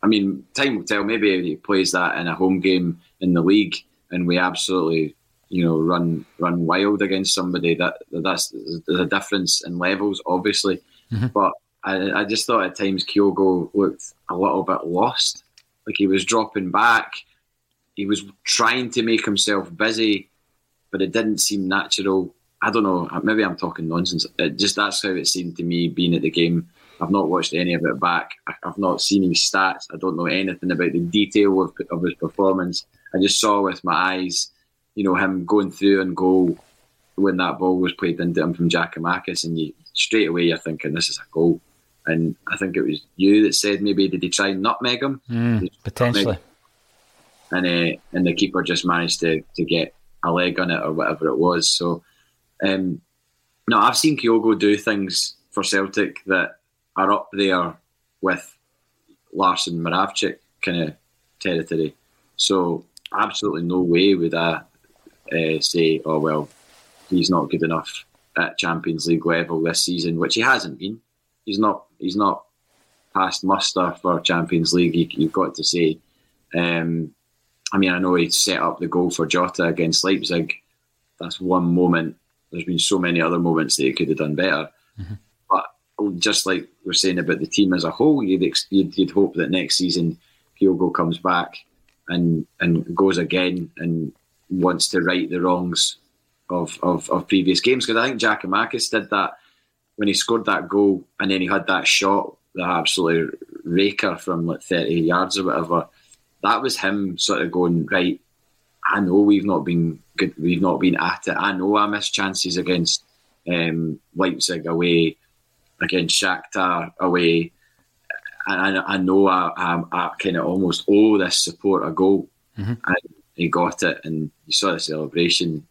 I mean, time will tell. Maybe he plays that in a home game in the league and we absolutely... you know, run run wild against somebody. That that's the difference in levels, obviously. Mm-hmm. But I, I just thought at times Kyogo looked a little bit lost. Like he was dropping back. He was trying to make himself busy, but it didn't seem natural. I don't know. Maybe I'm talking nonsense. It just that's how it seemed to me being at the game. I've not watched any of it back. I've not seen his stats. I don't know anything about the detail of, of his performance. I just saw with my eyes, you know, him going through and goal when that ball was played into him from Giakoumakis, and you, straight away you're thinking, this is a goal. And I think it was you that said, maybe did he try and nutmeg him? Mm, potentially. And uh, and the keeper just managed to, to get a leg on it or whatever it was. So, um, no, I've seen Kyogo do things for Celtic that are up there with Larson Moravchik kind of territory. So absolutely no way would I Uh, say, oh well, he's not good enough at Champions League level this season, which he hasn't been. He's not. He's not past muster for Champions League. You've got to say. Um, I mean, I know he set up the goal for Jota against Leipzig. That's one moment. There's been so many other moments that he could have done better. Mm-hmm. But just like we're saying about the team as a whole, you'd ex- you'd, you'd hope that next season Kyogo comes back and and goes again and wants to right the wrongs of of, of previous games, because I think Giakoumakis did that when he scored that goal, and then he had that shot, the absolute raker from like thirty yards or whatever. That was him sort of going, right, I know we've not been good, we've not been at it. I know I missed chances against um, Leipzig away, against Shakhtar away, and I, I know I, I, I kind of almost owe this support a goal. Mm-hmm. And he got it, and you saw the celebration.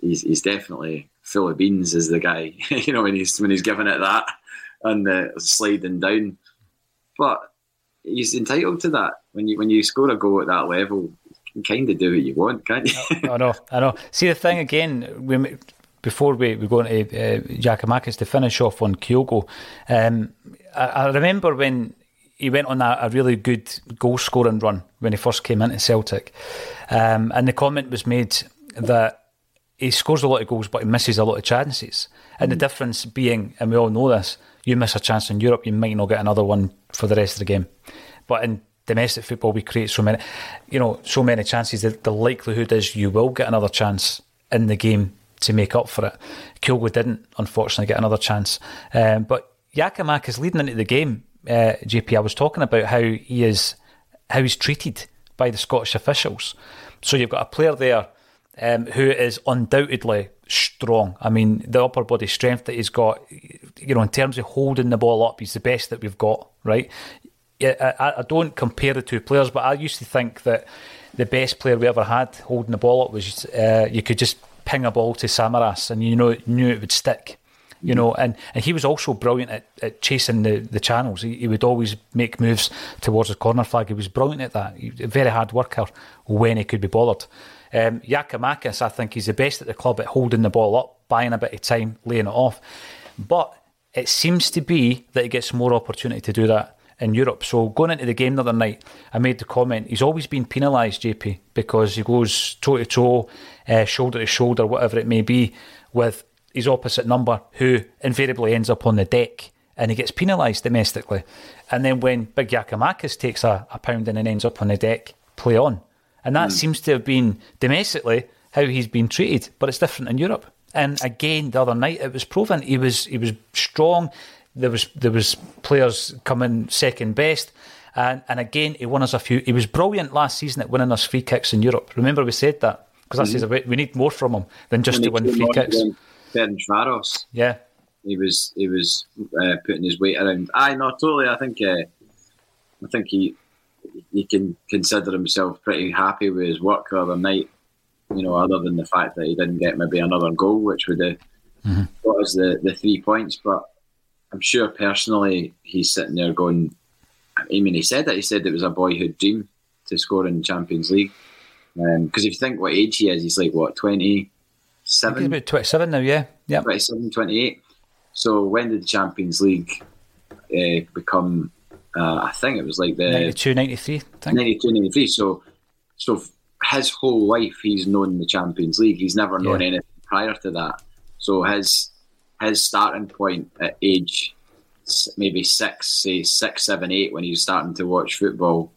He's, he's definitely full of beans, is the guy. You know, when he's when he's giving it that and the sliding down. But he's entitled to that. When you when you score a goal at that level, you can kind of do what you want, can't you? I know, I know. See, the thing again, we, before we, we go into uh, Giakoumakis, to finish off on Kyogo, um, I, I remember when he went on a, a really good goal-scoring run when he first came into Celtic. Um, and the comment was made that he scores a lot of goals, but he misses a lot of chances. And mm. the difference being, and we all know this, you miss a chance in Europe, you might not get another one for the rest of the game. But in domestic football, we create so many, you know, so many chances that the likelihood is you will get another chance in the game to make up for it. Kyogo didn't, unfortunately, get another chance. Um, but Giakoumakis is leading into the game. Uh, J P, I was talking about how he is, how he's treated by the Scottish officials. So you've got a player there um, who is undoubtedly strong. I mean, the upper body strength that he's got, you know, in terms of holding the ball up, he's the best that we've got, right? I, I don't compare the two players, but I used to think that the best player we ever had holding the ball up was uh, you could just ping a ball to Samaras and you know knew it would stick. You know, and, and he was also brilliant at, at chasing the, the channels. He, he would always make moves towards the corner flag. He was brilliant at that. He was a very hard worker when he could be bothered. Um, Giakoumakis, I think he's the best at the club at holding the ball up, buying a bit of time, laying it off. But it seems to be that he gets more opportunity to do that in Europe. So going into the game the other night, I made the comment, he's always been penalised, J P, because he goes toe-to-toe, uh, shoulder-to-shoulder, whatever it may be, with his opposite number, who invariably ends up on the deck, and he gets penalised domestically. And then when Big Giakoumakis takes a, a pounding and ends up on the deck, play on. And that mm. seems to have been, domestically, how he's been treated, but it's different in Europe. And again, the other night, it was proven. He was he was strong. There was there was players coming second best. And, and again, he won us a few. He was brilliant last season at winning us free kicks in Europe. Remember we said that? Because mm-hmm. that says we need more from him than just to win free kicks. Again. And Traros, yeah, he was he was uh, putting his weight around. I no, totally. I think uh, I think he he can consider himself pretty happy with his work the other night. You know, other than the fact that he didn't get maybe another goal, which would have mm-hmm. got us the, the three points. But I'm sure personally, he's sitting there going. I mean, he said that he said it was a boyhood dream to score in the Champions League. Because um, if you think what age he is, he's like what twenty. Seven, he's about twenty-seven now, yeah. Yep. twenty-seven, twenty-eight. So when did the Champions League uh, become, uh, I think it was like the... ninety-two, ninety-three, I think. ninety-two, ninety-three. So, so his whole life, he's known the Champions League. He's never known yeah. anything prior to that. So his his starting point at age maybe six, say six, seven, eight, when he's starting to watch football,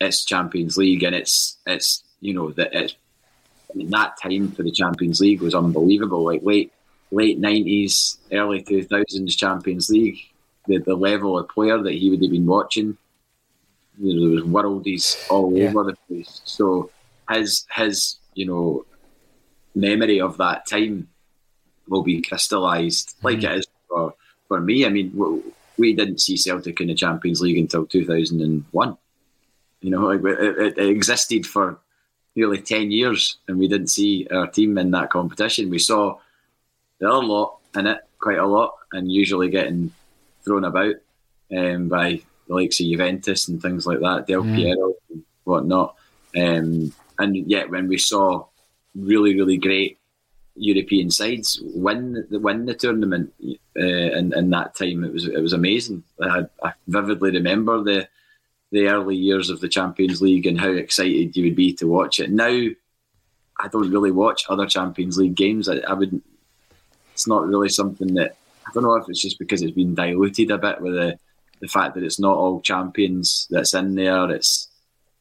it's Champions League, and it's, it's you know, that it's I mean, that time for the Champions League was unbelievable. Like late late nineties, early two thousands Champions League, the, the level of player that he would have been watching, you know, there was worldies all yeah. over the place. So his his you know memory of that time will be crystallised mm-hmm. like it is for, for me. I mean, we didn't see Celtic in the Champions League until two thousand one. You know, like it, it existed for nearly ten years, and we didn't see our team in that competition. We saw the other lot in it quite a lot, and usually getting thrown about um, by the likes of Juventus and things like that, Del mm. Piero and whatnot. Um, and yet when we saw really, really great European sides win the, win the tournament uh, in, in that time, it was it was amazing. I, I vividly remember the the early years of the Champions League and how excited you would be to watch it. Now, I don't really watch other Champions League games. I, I wouldn't. It's not really something that, I don't know if it's just because it's been diluted a bit with the, the fact that it's not all champions that's in there. It's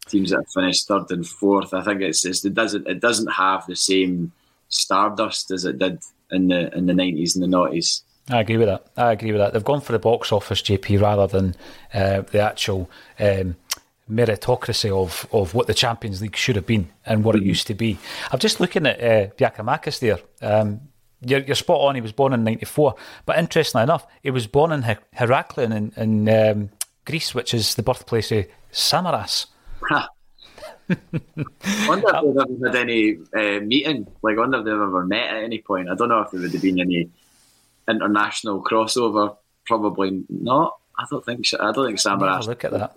teams that have finished third and fourth. I think it's, it's it doesn't it doesn't have the same stardust as it did in the in the nineties and the noughties. I agree with that. I agree with that. They've gone for the box office, J P, rather than uh, the actual um, meritocracy of, of what the Champions League should have been and what mm-hmm. it used to be. I'm just looking at uh, Giakoumakis there. Um, you're, you're spot on. He was born in ninety-four. But interestingly enough, he was born in Her- Heraklion in, in um, Greece, which is the birthplace of Samaras. Huh. I wonder if they've ever had any uh, meeting. Like, I wonder if they've ever met at any point. I don't know if there would have been any international crossover. Probably not. I don't think so. I don't think Samaras look at that.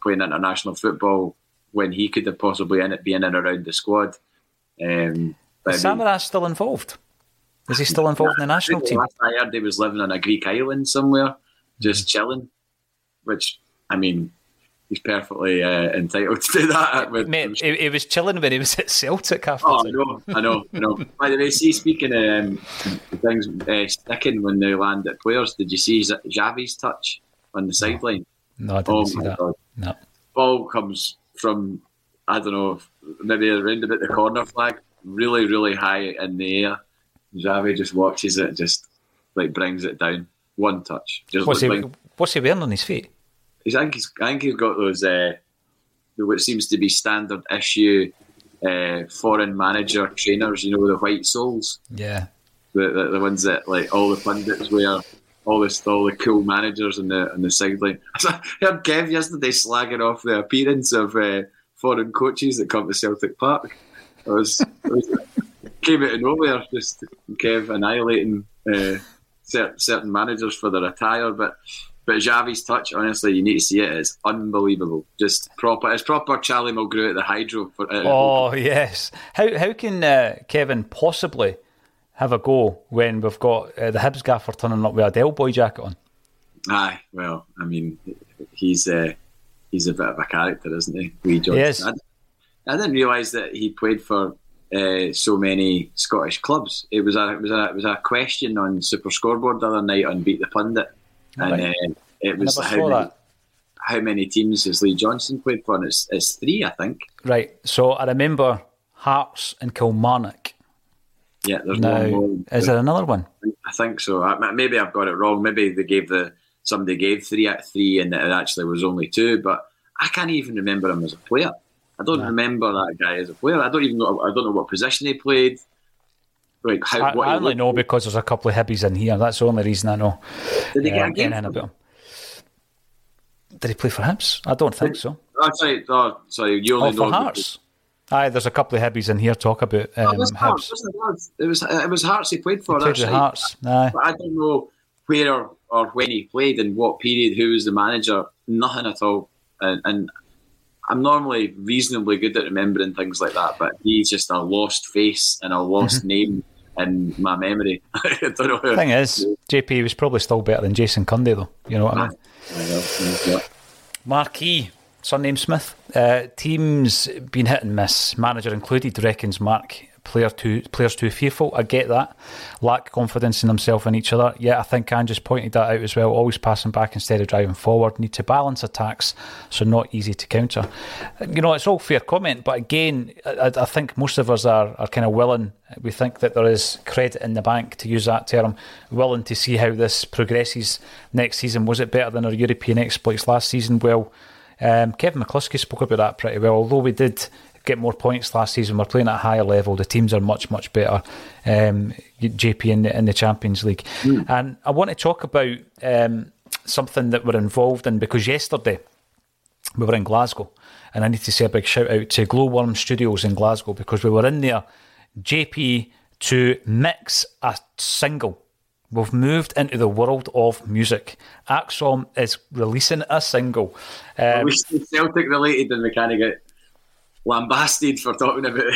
Playing international football when he could have possibly in it, be in and around the squad. Um, Is Samaras mean, still involved? Is he still involved in the national team? Last I heard he was living on a Greek island somewhere, just mm. chilling. Which, I mean, he's perfectly uh, entitled to do that. With, Mate, he, he was chilling when he was at Celtic after. Oh, I know, I know, I know. By the way, see, speaking of um, things uh, sticking when they land at players, did you see Xavi's touch on the sideline? No, I didn't oh, see that. God. No. Ball comes from, I don't know, maybe around about the corner flag, really, really high in the air. Xavi just watches it, just like brings it down. One touch. Just what's, he, what's he wearing on his feet? I think he's, I think he's got those, uh, what seems to be standard issue uh, foreign manager trainers, you know, the white soles. Yeah. The, the, the ones that, like, all the pundits wear, all the, all the cool managers on the, on the sideline. I heard Kev yesterday slagging off the appearance of uh, foreign coaches that come to Celtic Park. It was, it was came out of nowhere, just Kev annihilating uh, cert, certain managers for their attire, but... But Xavi's touch, honestly, you need to see it. It's unbelievable. Just proper. It's proper Charlie Mulgrew at the hydro. For, uh, oh, yes. How how can uh, Kevin possibly have a go when we've got uh, the Hibs gaffer turning up with a Del Boy jacket on? Aye, well, I mean, he's uh, he's a bit of a character, isn't he? Wee Johnson. Yes. I, I didn't realise that he played for uh, so many Scottish clubs. It was a it was a it was a question on Super Scoreboard the other night on Beat the Pundit. And right. uh, it was how many, how many teams has Lee Johnson played for? And it's, it's three, I think. Right. So I remember Hearts and Kilmarnock. Yeah, there's now, more. Is there another one? I think so. I, maybe I've got it wrong. Maybe they gave the somebody gave three at three, and it actually was only two. But I can't even remember him as a player. I don't no. remember that guy as a player. I don't even know. I don't know what position he played. Like how, I, I only know because there's a couple of hibbies in here. That's the only reason I know. Did he get um, a game? In about him. Did he play for Hibs? I don't think Did, so. Oh, sorry, oh, sorry, you only oh, know for Hearts. Aye, there's a couple of hibbies in here. Talk about um, oh, Hibs. Hearts, it, Hearts? It was it was Hearts he played for. He played for Hearts. Aye. But I don't know where or, or when he played and what period. Who was the manager? Nothing at all. And, and I'm normally reasonably good at remembering things like that, but he's just a lost face and a lost mm-hmm. name. In my memory, I don't know. The thing is, J P was probably still better than Jason Cundy, though. You know what I mean? I know, I know. Marquee, surname Smith. Uh, teams been hit and miss. Manager included reckons Mark player too players too fearful. I get that. Lack confidence in themselves and each other. Yeah, I think Ange just pointed that out as well. Always passing back instead of driving forward. Need to balance attacks, so not easy to counter. You know, it's all fair comment, but again, I, I think most of us are, are kind of willing. We think that there is credit in the bank, to use that term, willing to see how this progresses next season. Was it better than our European exploits last season? Well, um, Kevin McCluskey spoke about that pretty well, although we did get more points last season. We're playing at a higher level. The teams are much, much better, um, J P, in the, in the Champions League. Mm. And I want to talk about um, something that we're involved in, because yesterday we were in Glasgow, and I need to say a big shout-out to Glowworm Studios in Glasgow, because we were in there, J P, to mix a single. We've moved into the world of music. Axom is releasing a single. Um, Celtic-related, and we can't get lambasted for talking about it.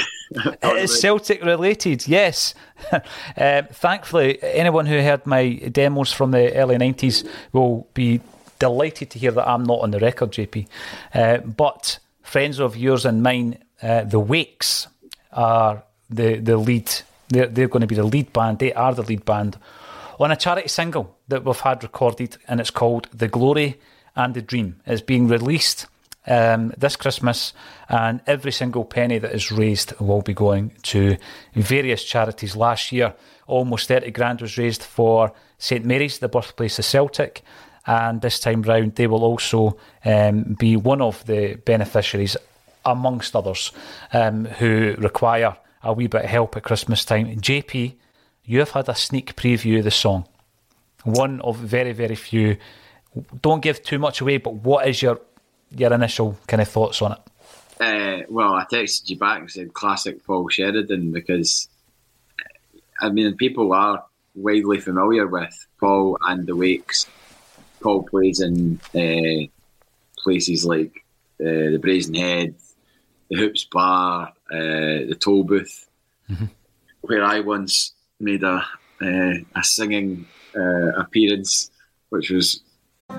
It is Celtic related, yes. um, thankfully, anyone who heard my demos from the early nineties will be delighted to hear that I'm not on the record, J P. Uh, but friends of yours and mine, uh, The Wakes, are the, the lead. They're, they're going to be the lead band. They are the lead band on a charity single that we've had recorded, and it's called The Glory and the Dream. It's being released um, this Christmas, and every single penny that is raised will be going to various charities. Last year, almost thirty grand was raised for Saint Mary's, the birthplace of Celtic, and this time round they will also um, be one of the beneficiaries, amongst others, um, who require a wee bit of help at Christmas time. J P, you have had a sneak preview of the song. One of very, very few. Don't give too much away, but what is your your initial kind of thoughts on it? Uh, well, I texted you back and said classic Paul Sheridan, because, I mean, people are widely familiar with Paul and the Wakes. Paul plays in uh, places like uh, the Brazen Head, the Hoops Bar, uh, the Toll Booth, mm-hmm. where I once made a uh, a singing uh, appearance, which was...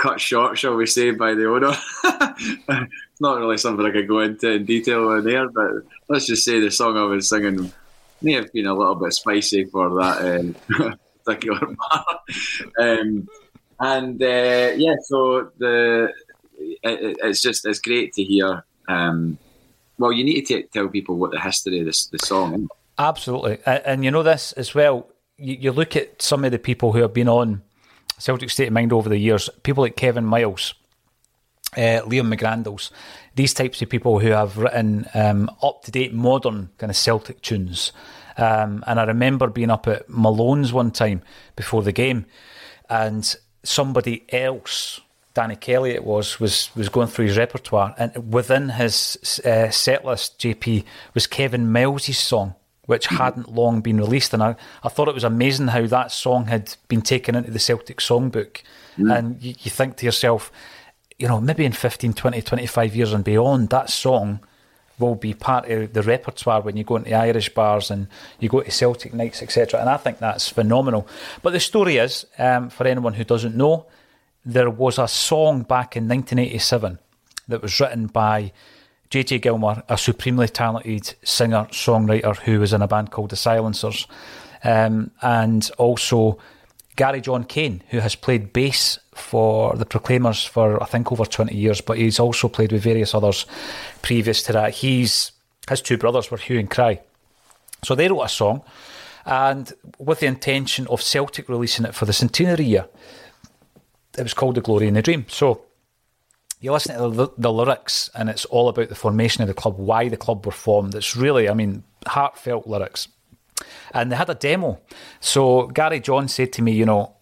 Cut short, shall we say, by the owner. It's not really something I could go into in detail on there, but let's just say the song I was singing may have been a little bit spicy for that uh, particular bar. Um, and uh, yeah, so the it, it's just it's great to hear. Um, Well, you need to t- tell people what the history of this, the song is. Absolutely. And, and you know this as well. You, you look at some of the people who have been on Celtic State of Mind over the years, people like Kevin Miles, uh, Liam McGrandles, these types of people who have written um, up-to-date, modern kind of Celtic tunes. Um, and I remember being up at Malone's one time before the game, and somebody else... Danny Kelly, it was, was was going through his repertoire, and within his uh, set list, J P, was Kevin Miles' song, which hadn't long been released, and I, I thought it was amazing how that song had been taken into the Celtic songbook, mm. and you, you think to yourself, you know, maybe in fifteen, twenty, twenty-five years and beyond, that song will be part of the repertoire when you go into Irish bars and you go to Celtic nights, et cetera, and I think that's phenomenal. But the story is, um, for anyone who doesn't know, there was a song back in nineteen eighty-seven that was written by J J Gilmour, a supremely talented singer-songwriter who was in a band called The Silencers, um, and also Gary John Cain, who has played bass for the Proclaimers for, I think, over twenty years, but he's also played with various others previous to that. He's, his two brothers were Hugh and Cry. So they wrote a song, and with the intention of Celtic releasing it for the centenary year. It was called The Glory and the Dream. So you listen to the, the lyrics, and it's all about the formation of the club, why the club were formed. It's really, I mean, heartfelt lyrics. And they had a demo. So Gary John said to me, you know,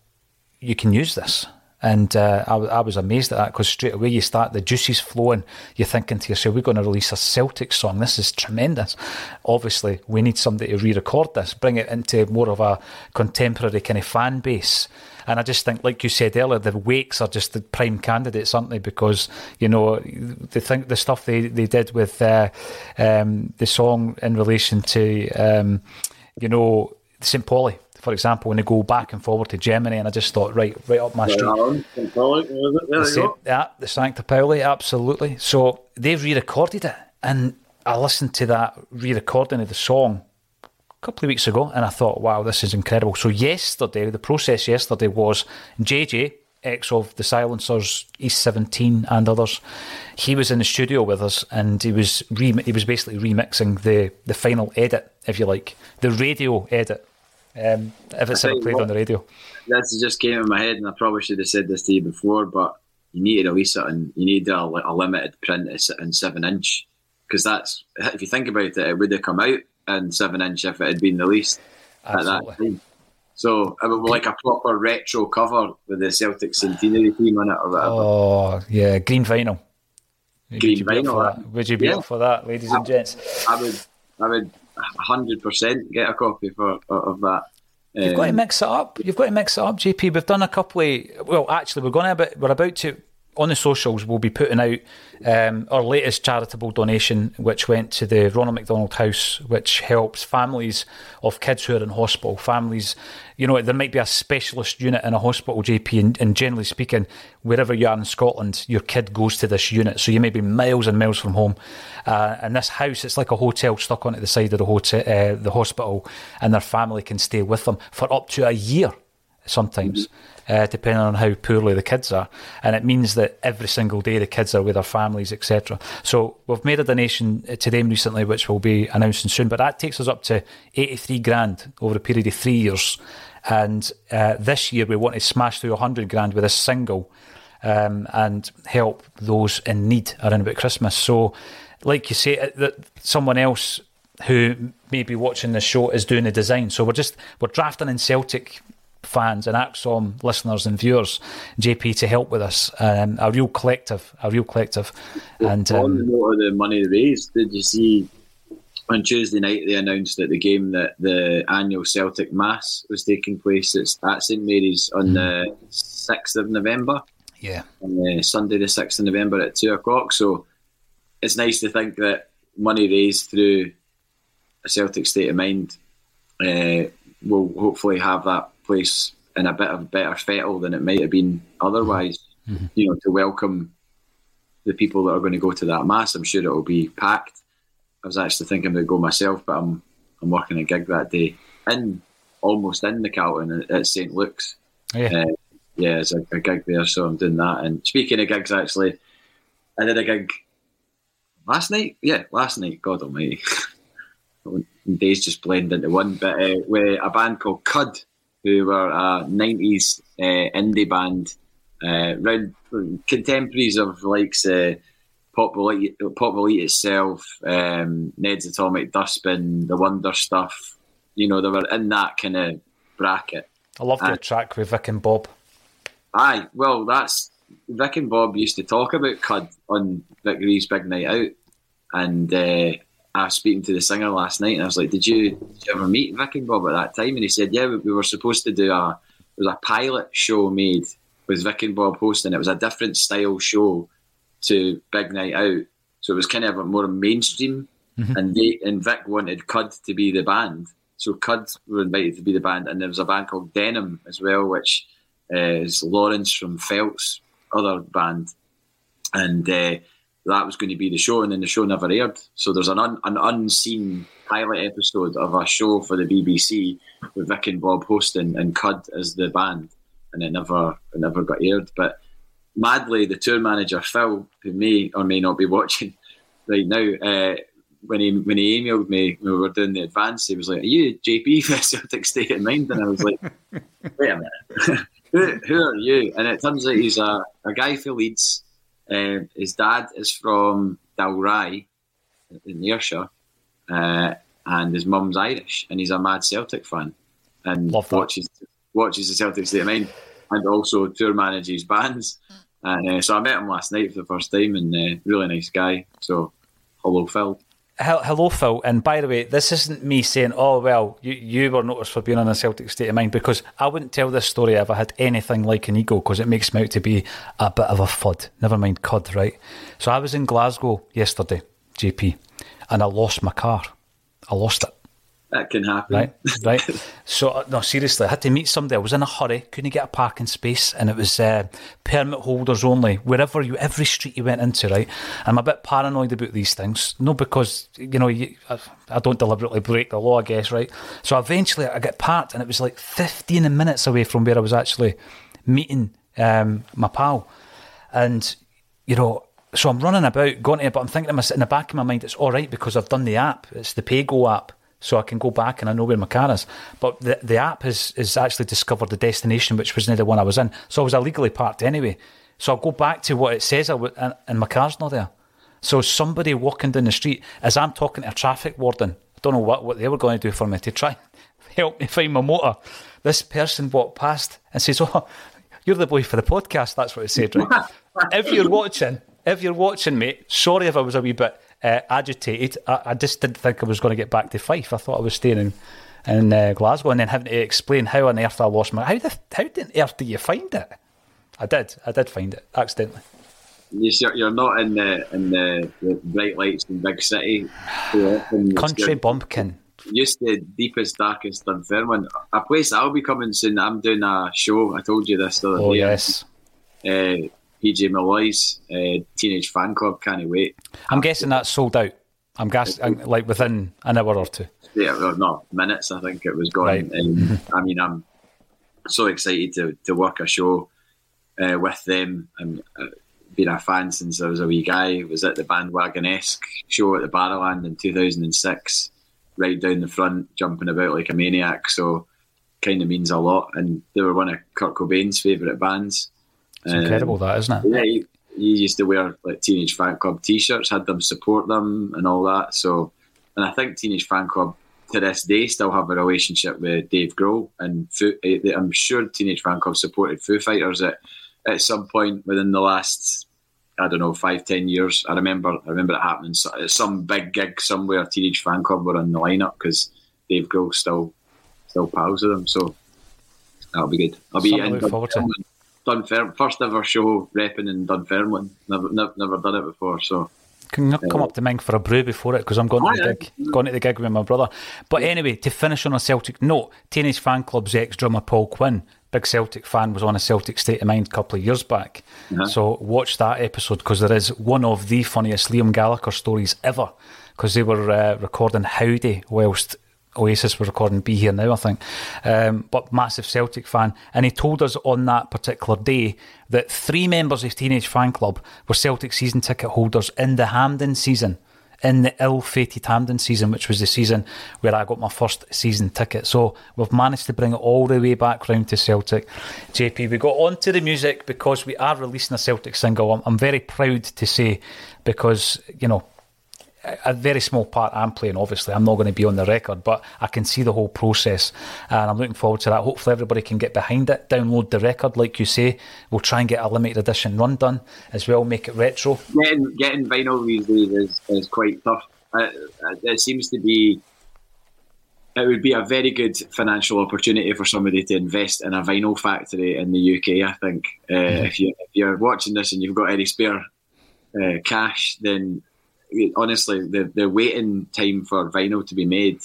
you can use this. And uh, I, I was amazed at that, because straight away you start, the juices flowing. You're thinking to yourself, we're going to release a Celtic song. This is tremendous. Obviously, we need somebody to re-record this, bring it into more of a contemporary kind of fan base. And I just think, like you said earlier, the Wakes are just the prime candidates, aren't they? Because, you know, they think the stuff they, they did with uh, um, the song in relation to, um, you know, Saint Pauli, for example, when they go back and forward to Germany, and I just thought, right, right up my street. Saint Pauli, there you go. Yeah, the Sancta Pauli, absolutely. So they've re-recorded it, and I listened to that re-recording of the song couple of weeks ago, and I thought, wow, this is incredible. So yesterday, the process yesterday was J J, ex of The Silencers, East seventeen and others, he was in the studio with us, and he was re- he was basically remixing the, the final edit, if you like, the radio edit, um, if it's ever played what, on the radio. This just came in my head, and I probably should have said this to you before, but you need to release it, and you need a, a limited print in seven inch, because that's, if you think about it, it would have come out and seven inch if it had been released Absolutely. At that time. So it would be like a proper retro cover with the Celtic centenary theme on it or whatever. Oh, yeah, green vinyl. Green would vinyl. That? Would you be yeah. up for that, ladies I, and gents? I would I would one hundred percent get a copy for of that. You've um, got to mix it up. You've got to mix it up, J P. We've done a couple of... Well, actually, we're going to... We're about to... on the socials, we'll be putting out um, our latest charitable donation, which went to the Ronald McDonald House, which helps families of kids who are in hospital. Families, you know, there might be a specialist unit in a hospital, J P, and, and generally speaking, wherever you are in Scotland, your kid goes to this unit. So you may be miles and miles from home. Uh, and this house, it's like a hotel stuck onto the side of the, hotel, uh, the hospital, and their family can stay with them for up to a year sometimes. Mm-hmm. Uh, depending on how poorly the kids are. And it means that every single day the kids are with their families, et cetera. So we've made a donation to them recently, which we'll be announcing soon. But that takes us up to eighty-three grand over a period of three years. And uh, this year we want to smash through one hundred grand with a single um, and help those in need around about Christmas. So, like you say, that someone else who may be watching this show is doing the design. So we're just we're drafting in Celtic fans and Axom listeners and viewers, J P, to help with us. Um, a real collective, a real collective. And um, on the note of the money raised, did you see on Tuesday night they announced at the game that the annual Celtic Mass was taking place? It's at Saint Mary's on mm. the sixth of November. Yeah. On Sunday the sixth of November at two o'clock. So it's nice to think that money raised through a Celtic State of Mind uh, will hopefully have that place in a bit of better fettle than it might have been otherwise. Mm-hmm. You know, to welcome the people that are going to go to that mass, I'm sure it will be packed. I was actually thinking about going myself, but I'm I'm working a gig that day in almost in the Carlton at Saint Luke's. Oh, yeah, uh, yeah, it's a, a gig there, so I'm doing that. And speaking of gigs, actually, I did a gig last night. Yeah, last night. God Almighty, days just blend into one. But uh, with a band called Cud, who were a nineties uh, indie band, uh, round, contemporaries of likes uh, Pop Will Eat, Pop Will Eat Itself, um, Ned's Atomic Dustbin, The Wonder Stuff. You know, they were in that kind of bracket. I love the track with Vic and Bob. Aye, well, that's Vic and Bob used to talk about Cud on Vic Reeves' Big Night Out, and uh, I was speaking to the singer last night, and I was like, did you, did you ever meet Vic and Bob at that time? And he said, yeah, we were supposed to do a, it was a pilot show made with Vic and Bob hosting. It was a different style show to Big Night Out. So it was kind of a more mainstream. Mm-hmm. And they, and Vic wanted Cud to be the band. So Cud were invited to be the band. And there was a band called Denim as well, which is Lawrence from Felt's other band. And uh, that was going to be the show, and then the show never aired. So there's an un, an unseen pilot episode of a show for the B B C with Vic and Bob hosting and Cud as the band, and it never it never got aired. But madly, the tour manager Phil, who may or may not be watching right now, uh, when he when he emailed me when we were doing the advance, he was like, "Are you J P for Celtic State of Mind?" And I was like, "Wait a minute, who who are you?" And it turns out he's a a guy from Leeds. Uh, his dad is from Dalry in Ayrshire, uh, and his mum's Irish, and he's a mad Celtic fan, and watches watches the Celtic State of Mind, and also tour manages bands. And uh, so I met him last night for the first time, and uh, really nice guy. So hello, Phil. Hello, Phil. And by the way, this isn't me saying, oh, well, you, you were noticed for being in a Celtic State of Mind, because I wouldn't tell this story if I had anything like an ego, because it makes me out to be a bit of a fud. Never mind Cud, right? So I was in Glasgow yesterday, J P, and I lost my car. I lost it. That can happen. Right, right. So, no, seriously, I had to meet somebody. I was in a hurry, couldn't get a parking space, and it was uh, permit holders only, wherever you, every street you went into, right? I'm a bit paranoid about these things, not because, you know, you, I, I don't deliberately break the law, I guess, right? So eventually I get parked, and it was like fifteen minutes away from where I was actually meeting um, my pal. And, you know, so I'm running about, going to it, but I'm thinking to myself, in the back of my mind, it's all right, because I've done the app. It's the PayGo app. So I can go back and I know where my car is. But the the app has, has actually discovered the destination, which was near the one I was in. So I was illegally parked anyway. So I'll go back to what it says, I w- and, and my car's not there. So somebody walking down the street, as I'm talking to a traffic warden, I don't know what, what they were going to do for me to try and help me find my motor. This person walked past and says, oh, you're the boy for the podcast. That's what it said, right? If you're watching, if you're watching, mate, sorry if I was a wee bit... Uh, agitated. I, I just didn't think I was going to get back to Fife. I thought I was staying in, in uh, Glasgow, and then having to explain how on earth I lost my... How the, how on earth did you find it? I did. I did find it, accidentally. You're not in the in the, the bright lights in big city. Country bumpkin. Used to deepest, darkest Dunfermline. A place I'll be coming soon. I'm doing a show. I told you this the other day. Oh yes. Uh, P J Malloy's uh, Teenage Fan Club. Can't wait. I'm guessing that's sold out. I'm guess like within an hour or two. Yeah, well, no minutes. I think it was gone. Right. Um, I mean, I'm so excited to to work a show uh, with them. And uh, been a fan since I was a wee guy. Was at the Bandwagon-esque show at the Barrowland in two thousand six. Right down the front, jumping about like a maniac. So kind of means a lot. And they were one of Kurt Cobain's favourite bands. It's um, incredible, that, isn't it? Yeah, he, he used to wear like Teenage Fan Club T-shirts, had them support them and all that. So, and I think Teenage Fan Club to this day still have a relationship with Dave Grohl. And I'm sure Teenage Fan Club supported Foo Fighters at at some point within the last, I don't know, five, ten years. I remember I remember it happening. So, some big gig somewhere, Teenage Fan Club were in the lineup because Dave Grohl's still, still pals with them. So that'll be good. I'll be something in Dunfermline. Dunfermline. First ever show repping in Dunfermline. Never, never, never done it before. So can you come uh, up to Mink for a brew before it? Because I'm going, oh, to the yeah. gig, going to the gig with my brother. But anyway, to finish on a Celtic note, Teenage Fan Club's ex-drummer Paul Quinn, big Celtic fan, was on a Celtic State of Mind a couple of years back. Mm-hmm. So watch that episode because there is one of the funniest Liam Gallagher stories ever, because they were uh, recording Howdy whilst Oasis were recording Be Here Now, I think. Um, but massive Celtic fan. And he told us on that particular day that three members of Teenage Fan Club were Celtic season ticket holders in the Hampden season, in the ill-fated Hampden season, which was the season where I got my first season ticket. So we've managed to bring it all the way back round to Celtic. J P, we got on to the music because we are releasing a Celtic single. I'm, I'm very proud to say, because, you know, a very small part I'm playing, obviously. I'm not going to be on the record, but I can see the whole process and I'm looking forward to that. Hopefully everybody can get behind it, download the record, like you say. We'll try and get a limited edition run done as well, make it retro. Getting, getting vinyl these days is, is quite tough. Uh, it seems to be, it would be a very good financial opportunity for somebody to invest in a vinyl factory in the U K, I think. Uh, yeah. if, you, if you're watching this and you've got any spare uh, cash, then honestly, the, the waiting time for vinyl to be made,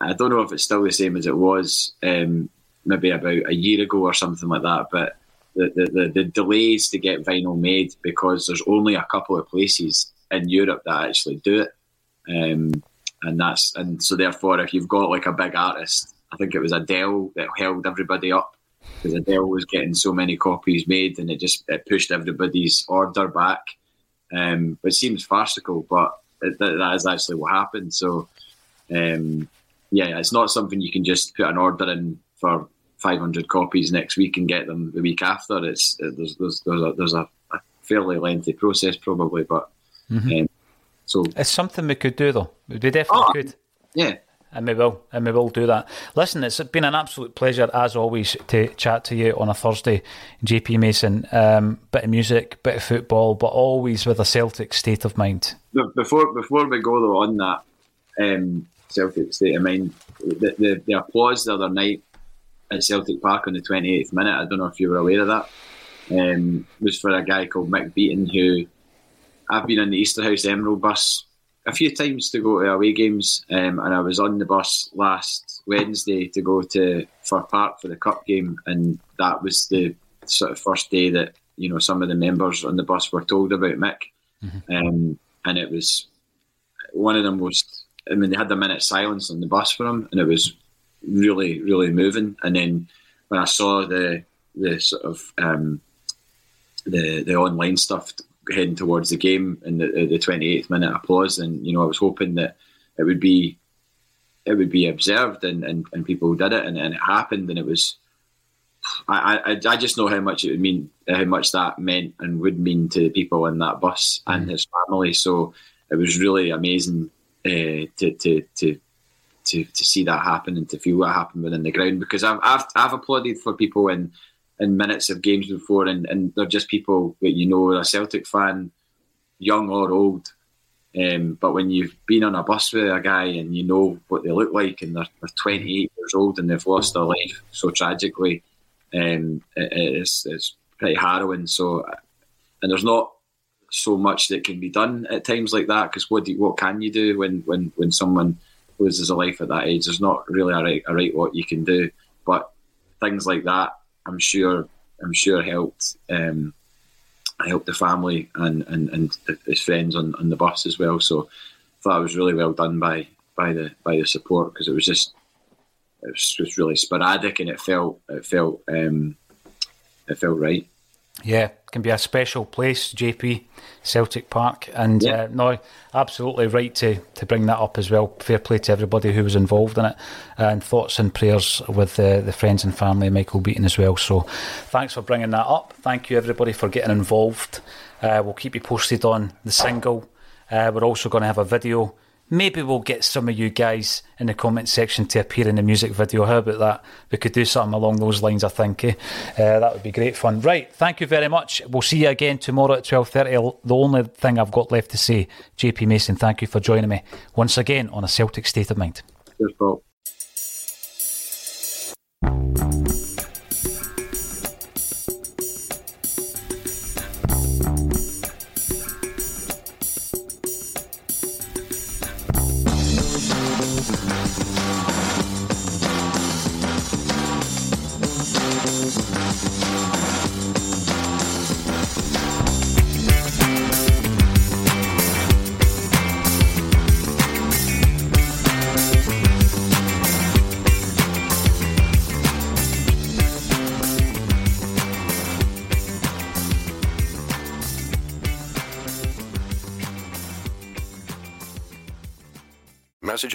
I don't know if it's still the same as it was um, maybe about a year ago or something like that, but the, the, the delays to get vinyl made, because there's only a couple of places in Europe that actually do it. Um, and that's and so therefore, if you've got like a big artist, I think it was Adele that held everybody up, because Adele was getting so many copies made and it just it pushed everybody's order back. Um, it seems farcical, but it, that, that is actually what happened. So, um, yeah, it's not something you can just put an order in for five hundred copies next week and get them the week after. It's it, there's there's there's, a, there's a, a fairly lengthy process probably, but mm-hmm. um, so it's something we could do though. We definitely oh, could, yeah. And we will, and we will do that. Listen, it's been an absolute pleasure, as always, to chat to you on a Thursday, J P Mason. Um, bit of music, bit of football, but always with a Celtic state of mind. Before before we go though on that um, Celtic state of mind, the, the, the applause the other night at Celtic Park on the twenty-eighth minute, I don't know if you were aware of that, um, was for a guy called Mick Beaton, who I've been on the Easter House Emerald bus a few times to go to away games, um, and I was on the bus last Wednesday to go to Fir Park for the Cup game, and that was the sort of first day that, you know, some of the members on the bus were told about Mick. Mm-hmm. Um, and it was one of the most, I mean, they had the minute silence on the bus for him, and it was really, really moving. And then when I saw the the sort of um, the the online stuff heading towards the game and the, the twenty-eighth minute applause, and you know, I was hoping that it would be it would be observed, and, and, and people did it, and, and it happened, and it was I, I I just know how much it would mean, how much that meant and would mean to the people in that bus mm. and his family. So it was really amazing uh, to, to to to to see that happen and to feel what happened within the ground, because I've I've, I've applauded for people in. in minutes of games before, and, and they're just people that you know are a Celtic fan, young or old. Um, but when you've been on a bus with a guy and you know what they look like, and they're, they're twenty-eight years old and they've lost their life so tragically, um, it, it's, it's pretty harrowing. So, and there's not so much that can be done at times like that, because what do you, what can you do when, when, when someone loses a life at that age? There's not really a right, a right what you can do, but things like that, I'm sure, I'm sure helped um, helped the family and, and, and his friends on, on the bus as well. So I thought it was really well done by by the by the support, because it was just it was just really sporadic, and it felt it felt um, it felt right. Yeah, it can be a special place, J P, Celtic Park, and yeah. uh, no, absolutely right to, to bring that up as well. Fair play to everybody who was involved in it, and thoughts and prayers with uh, the friends and family, Michael Beaton as well. So thanks for bringing that up. Thank you everybody for getting involved. Uh, we'll keep you posted on the single. Uh, we're also going to have a video. Maybe we'll get some of you guys in the comment section to appear in the music video. How about that? We could do something along those lines, I think. Eh? Uh, that would be great fun. Right, thank you very much. We'll see you again tomorrow at twelve thirty. The only thing I've got left to say, J P Mason, thank you for joining me once again on A Celtic State of Mind. Cheers, Paul. Message